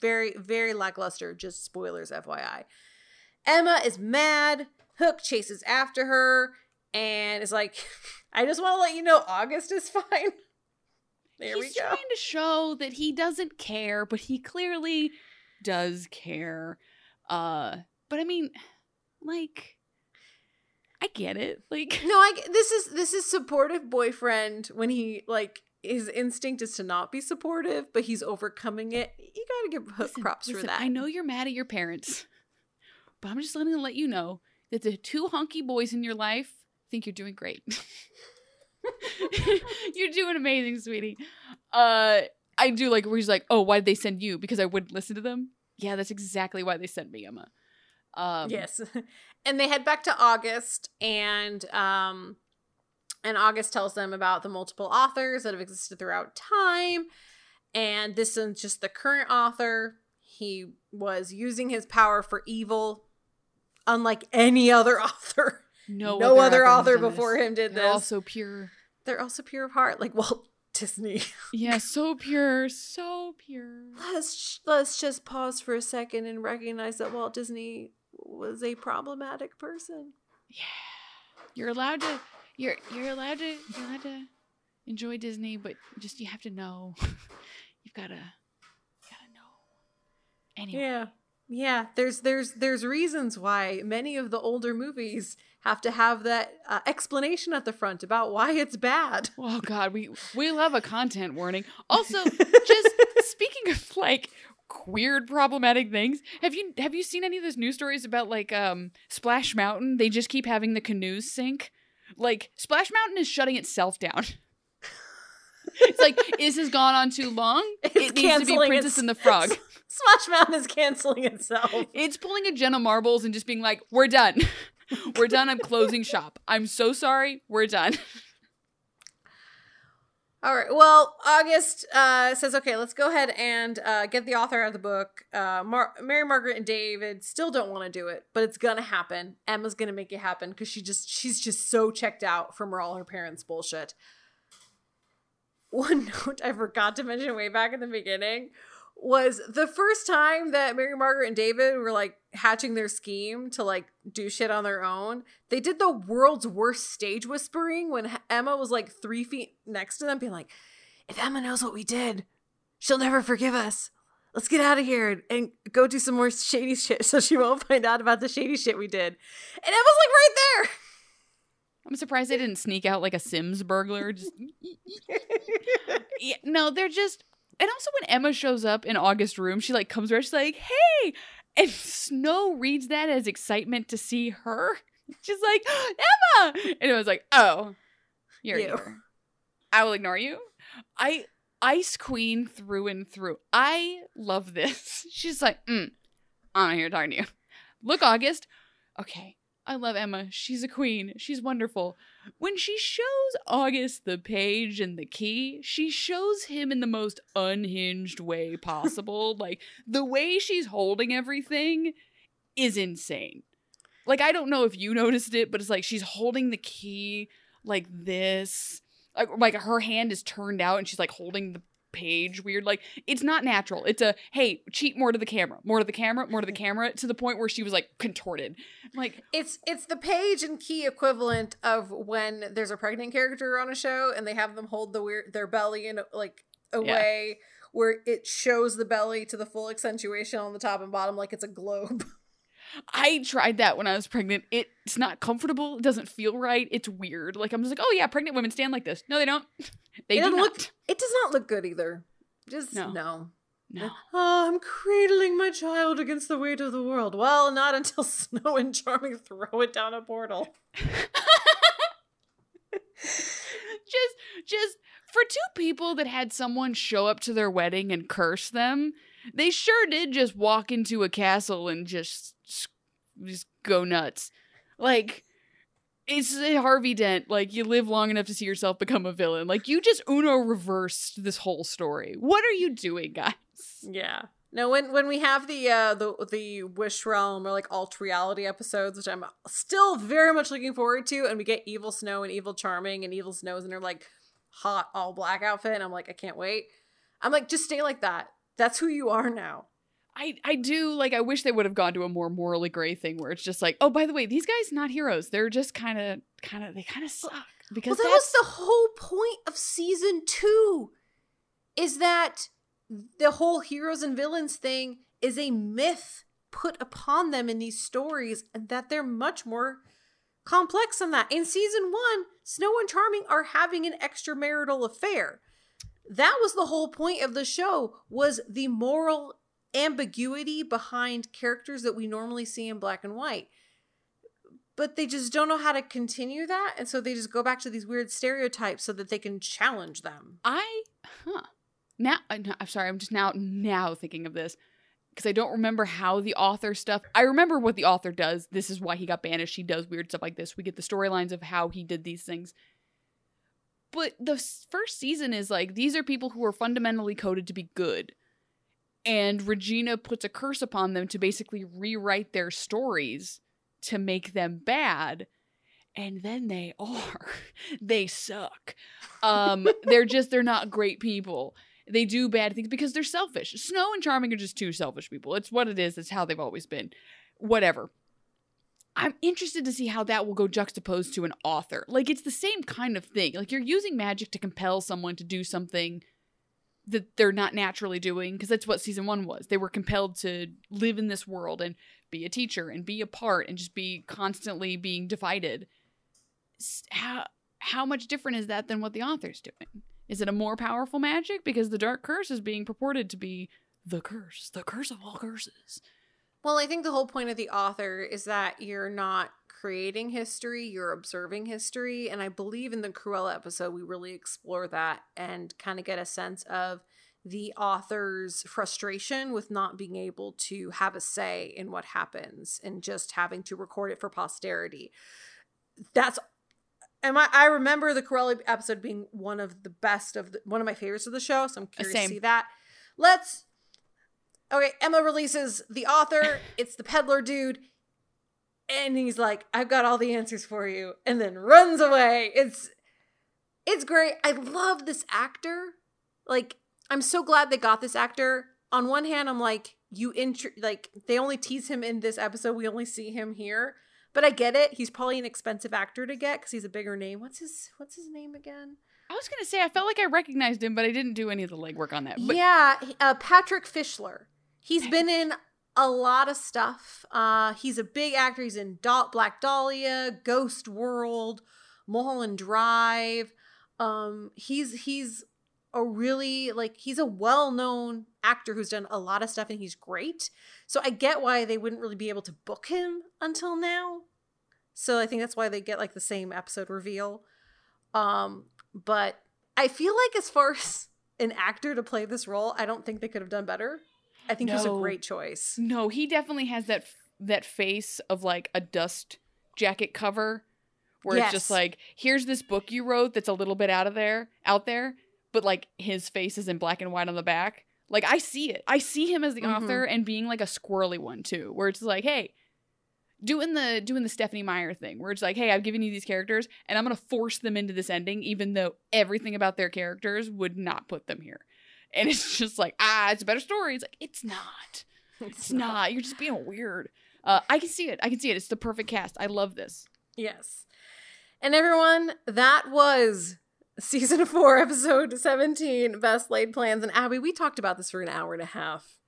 Very, very lackluster, just spoilers, FYI. Emma is mad. Hook chases after her and is like, I just want to let you know August is fine. He's trying to show that he doesn't care, but he clearly does care, but I mean, like, I get it. Like, no, this is supportive boyfriend when he like his instinct is to not be supportive, but he's overcoming it. You gotta give Hook props for that. I know you're mad at your parents, but I'm just letting let you know that the two hunky boys in your life think you're doing great. You're doing amazing, sweetie. I do like where he's like, oh, why did they send you? Because I wouldn't listen to them. Yeah, that's exactly why they sent me, Emma. Yes. And they head back to August and August tells them about the multiple authors that have existed throughout time. And this is just the current author. He was using his power for evil, unlike any other author. No other author before him did this. They're also pure of heart. Like, well, Disney. Yeah, so pure, so pure. Let's just pause for a second and recognize that Walt Disney was a problematic person. Yeah. You're allowed to enjoy Disney, but just you have to know. You gotta know. Anyway. Yeah. There's reasons why many of the older movies have to have that explanation at the front about why it's bad. Oh God, we love a content warning. Also, just speaking of like weird problematic things, have you seen any of those news stories about like Splash Mountain? They just keep having the canoes sink. Like Splash Mountain is shutting itself down. It's like, this has gone on too long. It needs to be Princess and the Frog. Splash Mountain is canceling itself. It's pulling a Jenna Marbles and just being like, we're done. We're done. I'm closing shop. I'm so sorry. We're done. All right. Well, August says, okay, let's go ahead and get the author out of the book. Mary, Margaret, and David still don't want to do it, but it's going to happen. Emma's going to make it happen because she's just so checked out from all her parents' bullshit. One note I forgot to mention way back in the beginning was the first time that Mary, Margaret, and David were like hatching their scheme to like do shit on their own. They did the world's worst stage whispering when Emma was like 3 feet next to them being like, if Emma knows what we did, she'll never forgive us. Let's get out of here and go do some more shady shit so she won't find out about the shady shit we did. And Emma's like right there. I'm surprised they didn't sneak out like a Sims burglar. Just... Yeah, no, they're just... And also when Emma shows up in August's room, she like comes around, she's like, hey! And Snow reads that as excitement to see her. She's like, Emma! And it was like, oh, you're here. I will ignore you. Ice Queen through and through. I love this. She's like, I'm not here talking to you. Look, August. Okay. I love Emma. She's a queen. She's wonderful. When she shows August the page and the key, she shows him in the most unhinged way possible. Like, the way she's holding everything is insane. Like, I don't know if you noticed it, but it's like she's holding the key like this. Like her hand is turned out and she's like holding the page weird. Like, it's not natural. It's a, hey, cheat more to the camera, more to the camera, more to the camera, to the point where she was like contorted. Like, it's the page and key equivalent of when there's a pregnant character on a show and they have them hold their belly in like a way where it shows the belly to the full accentuation on the top and bottom like it's a globe. I tried that when I was pregnant. It's not comfortable. It doesn't feel right. It's weird. Like, I'm just like, oh yeah, pregnant women stand like this. No, they don't. They do not. It does not look good either. Just no. Oh, I'm cradling my child against the weight of the world. Well, not until Snow and Charming throw it down a portal. just for two people that had someone show up to their wedding and curse them, they sure did just walk into a castle and just go nuts. Like, it's a Harvey Dent. Like, you live long enough to see yourself become a villain. Like, you just Uno reversed this whole story. What are you doing, guys? Yeah. Now, when we have the Wish Realm or like alt reality episodes, which I'm still very much looking forward to, and we get Evil Snow and Evil Charming, and Evil Snow's in her like hot all black outfit, and I'm like, I can't wait. I'm like, just stay like that. That's who you are now. I do, like, I wish they would have gone to a more morally gray thing where it's just like, oh, by the way, these guys, not heroes. They're just kind of, they kind of suck. Because well, that was the whole point of season 2, is that the whole heroes and villains thing is a myth put upon them in these stories, and that they're much more complex than that. In season 1, Snow and Charming are having an extramarital affair. That was the whole point of the show, was the moral ambiguity behind characters that we normally see in black and white. But they just don't know how to continue that, and so they just go back to these weird stereotypes so that they can challenge them. Now, I'm sorry, I'm just now thinking of this, because I don't remember how the author stuff... I remember what the author does. This is why he got banished. He does weird stuff like this. We get the storylines of how he did these things. But the first season is like, these are people who are fundamentally coded to be good. And Regina puts a curse upon them to basically rewrite their stories to make them bad. and then they are. They suck. They're not great people. They do bad things because they're selfish. Snow and Charming are just two selfish people. It's what it is. It's how they've always been. Whatever. I'm interested to see how that will go juxtaposed to an author. Like, it's the same kind of thing. Like, you're using magic to compel someone to do something that they're not naturally doing, because that's what season one was. They were compelled to live in this world and be a teacher and be a part and just be constantly being divided. How much different is that than what the author's doing? Is it a more powerful magic? Because the dark curse is being purported to be the curse of all curses. Well, I think the whole point of the author is that you're not creating history, you're observing history. And I believe in the Cruella episode, we really explore that and kind of get a sense of the author's frustration with not being able to have a say in what happens and just having to record it for posterity. I remember the Cruella episode being one of the best of one of my favorites of the show. So I'm curious to see that. Okay, Emma releases the author. It's the peddler dude. And he's like, I've got all the answers for you. And then runs away. It's great. I love this actor. Like, I'm so glad they got this actor. On one hand, I'm like, they only tease him in this episode. We only see him here. But I get it. He's probably an expensive actor to get because he's a bigger name. What's his name again? I was going to say, I felt like I recognized him, but I didn't do any of the legwork on that. Yeah, Patrick Fischler. He's been in a lot of stuff. He's a big actor. He's in Black Dahlia, Ghost World, Mulholland Drive. He's a really, like, he's a well-known actor who's done a lot of stuff, and he's great. So I get why they wouldn't really be able to book him until now. So I think that's why they get, like, the same episode reveal. But I feel like as far as an actor to play this role, I don't think they could have done better. I think it was a great choice. No, he definitely has that face of, like, a dust jacket cover where It's just like, here's this book you wrote that's a little bit out there, but, like, his face is in black and white on the back. Like, I see it. I see him as the author and being, like, a squirrely one, too, where it's like, hey, doing the Stephenie Meyer thing, where it's like, hey, I've given you these characters, and I'm going to force them into this ending, even though everything about their characters would not put them here. And it's just like, it's a better story. It's like, it's not. It's not. You're just being weird. I can see it. It's the perfect cast. I love this. Yes. And everyone, that was season 4, episode 17, Best Laid Plans. And Abby, we talked about this for an hour and a half.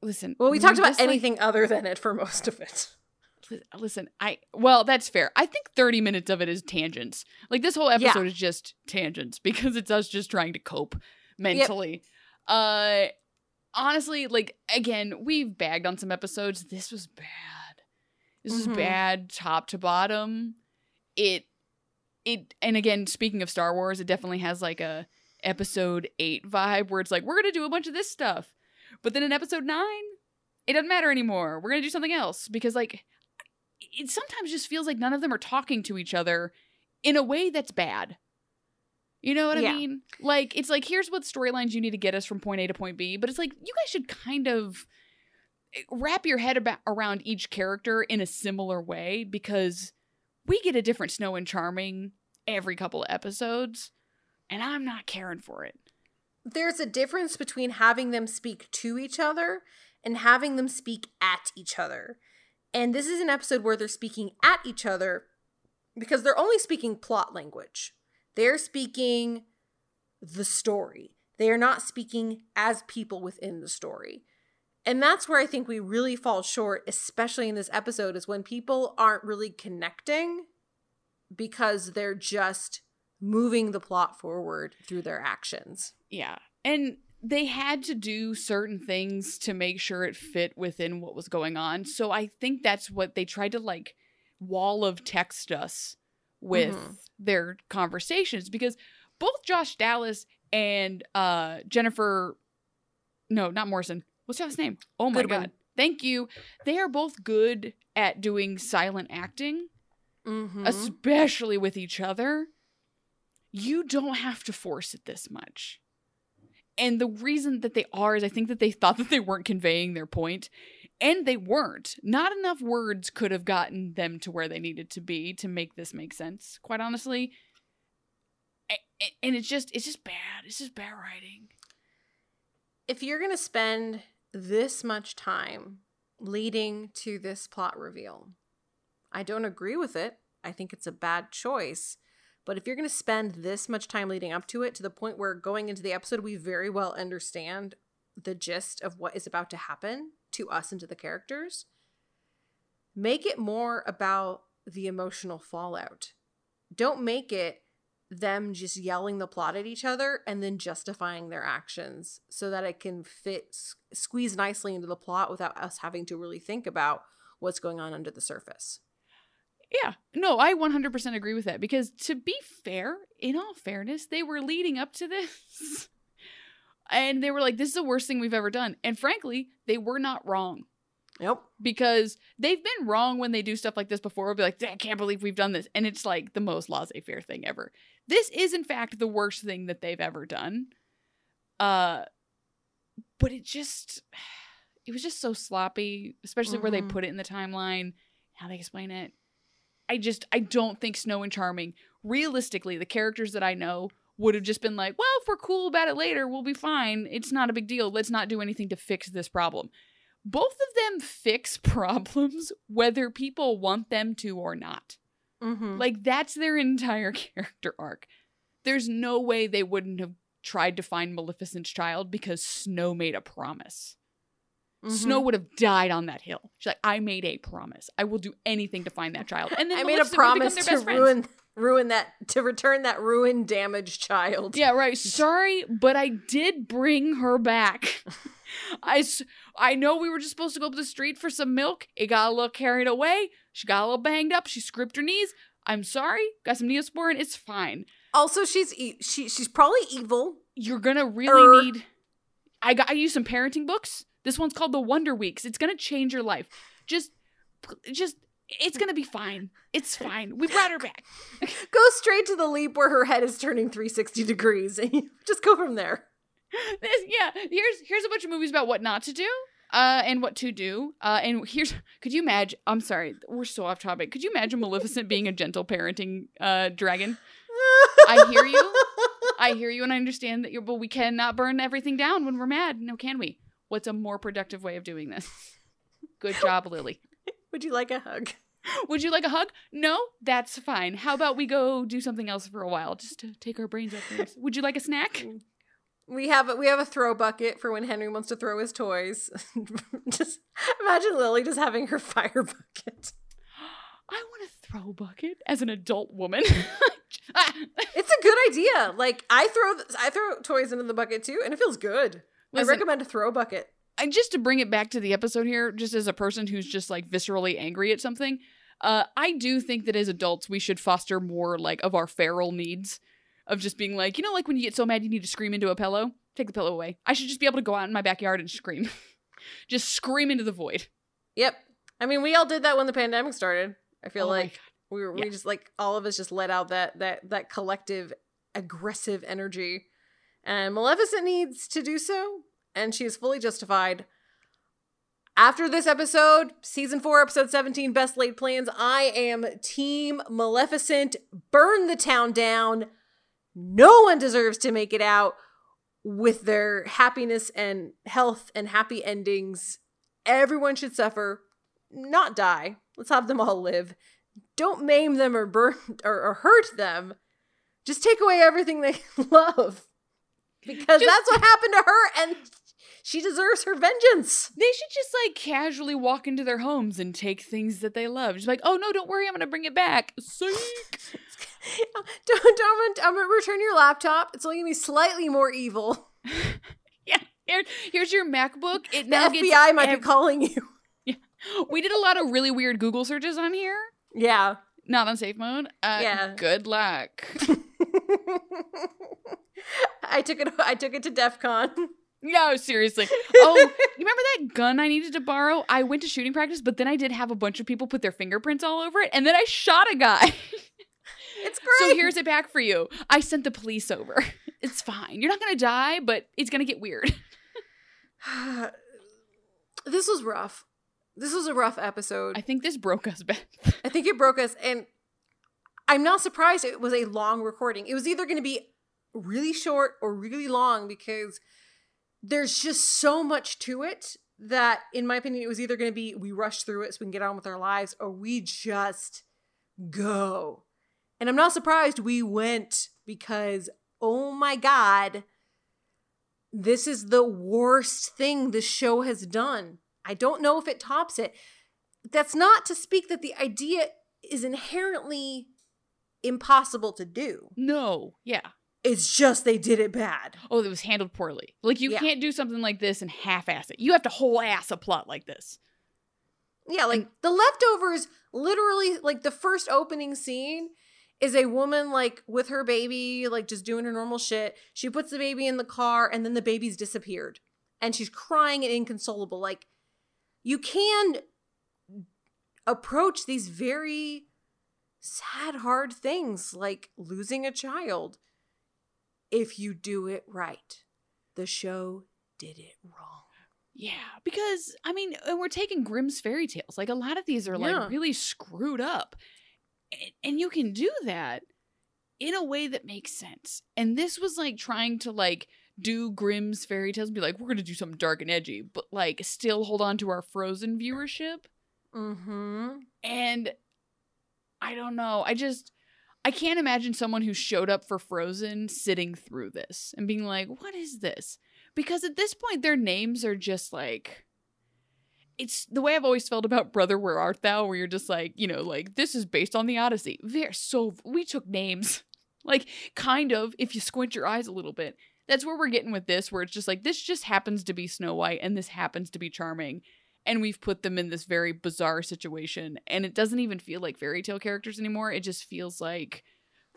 Listen. Well, we talked about anything other than it for most of it. Listen, well, that's fair. I think 30 minutes of it is tangents. Like, this whole episode is just tangents because it's us just trying to cope mentally. Yep. Honestly, like, again, we've bagged on some episodes. This was bad. This was bad top to bottom. It and again, speaking of Star Wars, it definitely has, like, a episode 8 vibe where it's like, we're going to do a bunch of this stuff. But then in episode 9, it doesn't matter anymore. We're going to do something else because, like, it sometimes just feels like none of them are talking to each other in a way that's bad. You know what I mean? Like, it's like, here's what storylines you need to get us from point A to point B. But it's like, you guys should kind of wrap your head around each character in a similar way, because we get a different Snow and Charming every couple of episodes, and I'm not caring for it. There's a difference between having them speak to each other and having them speak at each other. And this is an episode where they're speaking at each other because they're only speaking plot language. They're speaking the story. They are not speaking as people within the story. And that's where I think we really fall short, especially in this episode, is when people aren't really connecting because they're just moving the plot forward through their actions. Yeah. And they had to do certain things to make sure it fit within what was going on. So I think that's what they tried to, like, wall of text us with their conversations, because both Josh Dallas and Jennifer, no, not Morrison. What's her last name? Oh my God. Thank you. They are both good at doing silent acting, especially with each other. You don't have to force it this much. And the reason that they are is I think that they thought that they weren't conveying their point. And they weren't. Not enough words could have gotten them to where they needed to be to make this make sense, quite honestly. And it's just bad. It's just bad writing. If you're going to spend this much time leading to this plot reveal, I don't agree with it. I think it's a bad choice. But if you're going to spend this much time leading up to it, to the point where going into the episode, we very well understand the gist of what is about to happen to us and to the characters, make it more about the emotional fallout. Don't make it them just yelling the plot at each other and then justifying their actions so that it can squeeze nicely into the plot without us having to really think about what's going on under the surface. Yeah. No, I 100% agree with that, because to be fair, in all fairness, they were leading up to this and they were like, this is the worst thing we've ever done. And frankly, they were not wrong. Yep. Because they've been wrong when they do stuff like this before. We'll be like, I can't believe we've done this. And it's like the most laissez-faire thing ever. This is, in fact, the worst thing that they've ever done. But it was just so sloppy, especially where they put it in the timeline, how they explain it. I don't think Snow and Charming, realistically, the characters that I know would have just been like, well, if we're cool about it later, we'll be fine. It's not a big deal. Let's not do anything to fix this problem. Both of them fix problems whether people want them to or not. Mm-hmm. Like, that's their entire character arc. There's no way they wouldn't have tried to find Maleficent's child because Snow made a promise. Mm-hmm. Snow would have died on that hill. She's like, I made a promise. I will do anything to find that child. And then I Maleficent made a promise to return that ruined, damaged child. Yeah, right. Sorry, but I did bring her back. I know we were just supposed to go up the street for some milk. It got a little carried away. She got a little banged up. She scraped her knees. I'm sorry. Got some Neosporin. It's fine. Also, she's probably evil. You're going to really need... I used some parenting books. This one's called The Wonder Weeks. It's going to change your life. Just it's going to be fine. It's fine. We brought her back. Go straight to the leap where her head is turning 360 degrees. And just go from there. Here's a bunch of movies about what not to do and what to do. And here's, could you imagine, I'm sorry, we're so off topic. Could you imagine Maleficent being a gentle parenting dragon? I hear you and I understand that but we cannot burn everything down when we're mad. No, can we? What's a more productive way of doing this? Good job, Lily. Would you like a hug? Would you like a hug? No? That's fine. How about we go do something else for a while just to take our brains out there? Would you like a snack? We have a throw bucket for when Henry wants to throw his toys. Just imagine Lily just having her fire bucket. I want a throw bucket as an adult woman. It's a good idea. Like, I throw toys into the bucket too, and it feels good. Listen, I recommend a throw bucket. And just to bring it back to the episode here, just as a person who's just like viscerally angry at something, I do think that as adults we should foster more like of our feral needs. Of just being like, you know, like when you get so mad you need to scream into a pillow? Take the pillow away. I should just be able to go out in my backyard and scream. Just scream into the void. Yep. I mean, we all did that when the pandemic started. I feel like we just like all of us just let out that collective aggressive energy. And Maleficent needs to do so. And she is fully justified. After this episode, season 4, episode 17, Best Laid Plans, I am Team Maleficent. Burn the town down. No one deserves to make it out with their happiness and health and happy endings. Everyone should suffer, not die. Let's have them all live. Don't maim them or burn or hurt them. Just take away everything they love. Because that's what happened to her and she deserves her vengeance. They should just like casually walk into their homes and take things that they love. Just like, oh no, don't worry, I'm going to bring it back. Seek. Don't I'm gonna return your laptop. It's only gonna be slightly more evil. Yeah. Here's your MacBook. It now the FBI might be calling you. Yeah. We did a lot of really weird Google searches on here. Yeah. Not on safe mode. Yeah. Good luck. I took it to DEF CON. No, seriously. Oh, you remember that gun I needed to borrow? I went to shooting practice, but then I did have a bunch of people put their fingerprints all over it, and then I shot a guy. It's great. So here's it back for you. I sent the police over. It's fine. You're not going to die, but it's going to get weird. This was rough. This was a rough episode. I think this broke us, Beth. I think it broke us, and I'm not surprised it was a long recording. It was either going to be really short or really long because there's just so much to it that, in my opinion, it was either going to be we rush through it so we can get on with our lives or we just go. And I'm not surprised we went because, oh my God, this is the worst thing this show has done. I don't know if it tops it. That's not to speak that the idea is inherently impossible to do. No. Yeah. It's just they did it bad. Oh, it was handled poorly. Like, you can't do something like this and half-ass it. You have to whole-ass a plot like this. Yeah, like, The Leftovers, literally, like, the first opening scene is a woman, like, with her baby, like, just doing her normal shit. She puts the baby in the car, and then the baby's disappeared. And she's crying and inconsolable. Like, you can approach these very sad, hard things, like losing a child, if you do it right. The show did it wrong. Yeah, because, I mean, and we're taking Grimm's fairy tales. Like, a lot of these are, like, really screwed up. And you can do that in a way that makes sense. And this was, like, trying to, like, do Grimm's fairy tales and be like, we're going to do something dark and edgy, but, like, still hold on to our Frozen viewership. Mm-hmm. And I don't know. I can't imagine someone who showed up for Frozen sitting through this and being like, what is this? Because at this point, their names are just like, it's the way I've always felt about Brother, Where Art Thou? Where you're just like, you know, like, this is based on the Odyssey. We took names. Like, kind of, if you squint your eyes a little bit. That's where we're getting with this, where it's just like, this just happens to be Snow White and this happens to be Charming. And we've put them in this very bizarre situation. And it doesn't even feel like fairy tale characters anymore. It just feels like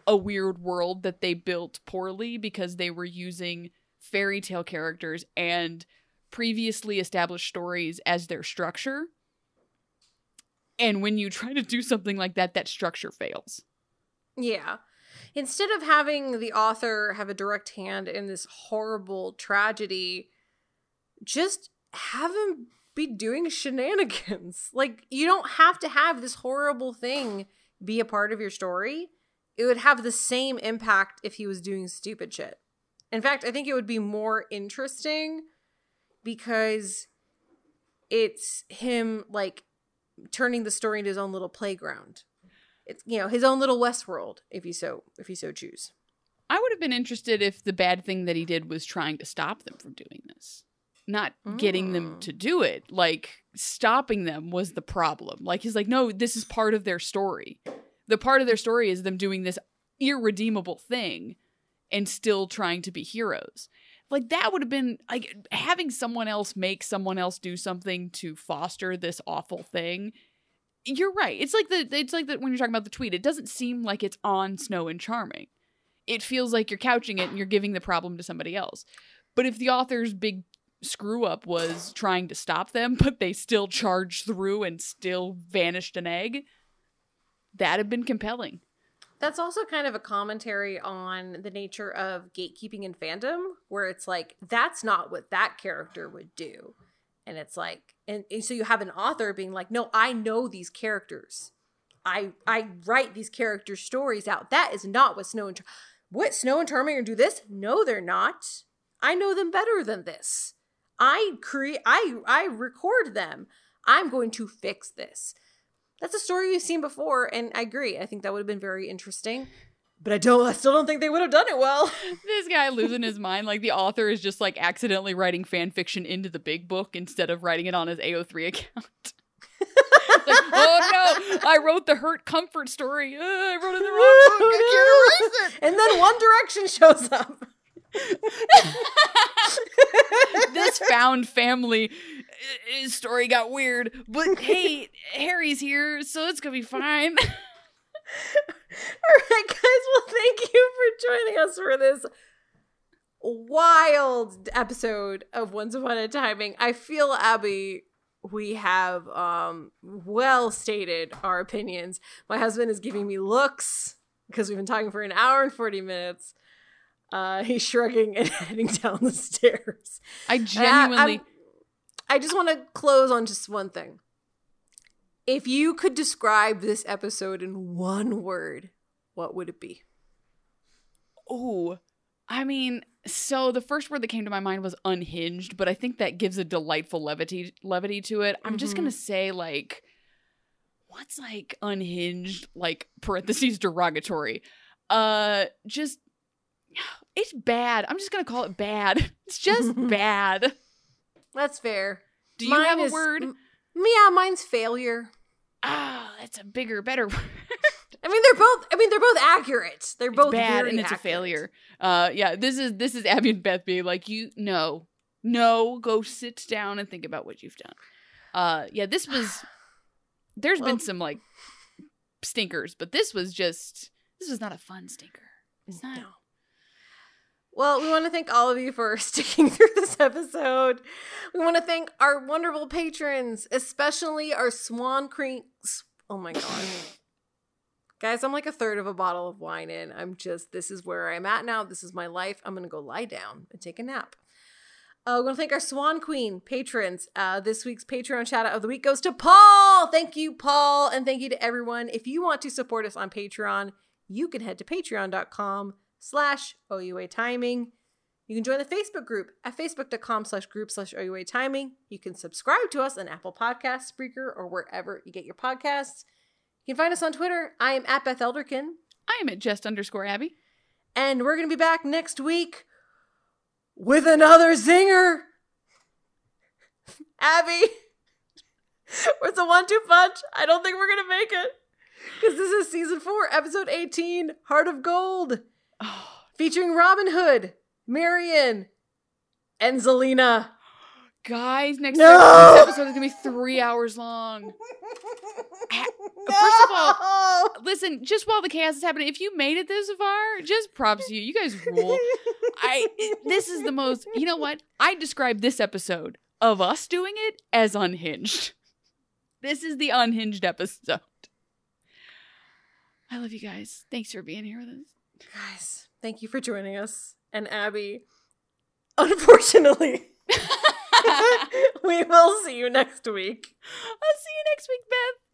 a weird world that they built poorly because they were using fairy tale characters and previously established stories as their structure. And when you try to do something like that, that structure fails. Yeah. Instead of having the author have a direct hand in this horrible tragedy, just have him be doing shenanigans. Like, you don't have to have this horrible thing be a part of your story. It would have the same impact if he was doing stupid shit. In fact, I think it would be more interesting because it's him, like, turning the story into his own little playground. It's, you know, his own little Westworld, if you so choose. I would have been interested if the bad thing that he did was trying to stop them from doing this. Not getting them to do it, like, stopping them was the problem. Like, he's like, no, this is part of their story. The part of their story is them doing this irredeemable thing and still trying to be heroes. Like, that would have been, like, having someone else make someone else do something to foster this awful thing. You're right. It's like that when you're talking about the tweet, it doesn't seem like it's on Snow and Charming. It feels like you're couching it and you're giving the problem to somebody else. But if the author's big screw up was trying to stop them, but they still charged through and still vanished an egg, that had been compelling. That's also kind of a commentary on the nature of gatekeeping in fandom, where it's like, that's not what that character would do. And it's like, and so you have an author being like, no, I know these characters. I write these character stories out. That is not what Snow and Charming are do this? No, they're not. I know them better than this. I record them. I'm going to fix this. That's a story we've seen before, and I agree. I think that would have been very interesting. But I still don't think they would have done it well. This guy losing his mind. Like, the author is just, like, accidentally writing fan fiction into the big book instead of writing it on his AO3 account. Like, oh no, I wrote the Hurt Comfort story. I wrote it in the wrong book. I can't erase it. And then One Direction shows up. This found family story got weird, but hey, Harry's here, so it's gonna be fine. All right, guys, well, thank you for joining us for this wild episode of Once Upon a Timing. I feel, Abby, we have well stated our opinions. My husband is giving me looks because we've been talking for an hour and 40 minutes. He's shrugging and heading down the stairs. I just want to close on just one thing. If you could describe this episode in one word, what would it be? Oh, I mean, so the first word that came to my mind was unhinged, but I think that gives a delightful levity to it. I'm just going to say, like, what's like unhinged, like parentheses derogatory? Just, it's bad. I'm just going to call it bad. It's just bad. That's fair. Do you have a word? Yeah, mine's failure. Ah, oh, that's a bigger, better word. I mean, they're both accurate. They're both bad, and it's accurate. A failure. Yeah, this is Abby and Beth being like, go sit down and think about what you've done. Yeah, this was. There's been some like stinkers, but this was not a fun stinker. It's not. No. Well, we want to thank all of you for sticking through this episode. We want to thank our wonderful patrons, especially our Swan Creek. Oh my God. Guys, I'm like a third of a bottle of wine in. This is where I'm at now. This is my life. I'm going to go lie down and take a nap. We're going to thank our Swan Queen patrons. This week's Patreon shout out of the week goes to Paul. Thank you, Paul. And thank you to everyone. If you want to support us on Patreon, you can head to patreon.com/OUA Timing. You can join the Facebook group at facebook.com/group/OUA Timing. You can subscribe to us on Apple Podcasts, Spreaker, or wherever you get your podcasts. You can find us on Twitter. I am at Beth Elderkin. I am at @just_Abby. And we're going to be back next week with another zinger. Abby, where's the 1-2 punch? I don't think we're going to make it. Because this is season 4, episode 18, Heart of Gold. Oh. Featuring Robin Hood, Marion, and Zelina. Guys, this episode is going to be 3 hours long. First of all, listen, just while the chaos is happening, if you made it this far, just props to you. You guys rule. This is the most, you know what? I describe this episode of us doing it as unhinged. This is the unhinged episode. I love you guys. Thanks for being here with us. Guys, thank you for joining us. And Abby, unfortunately, we will see you next week. I'll see you next week, Beth.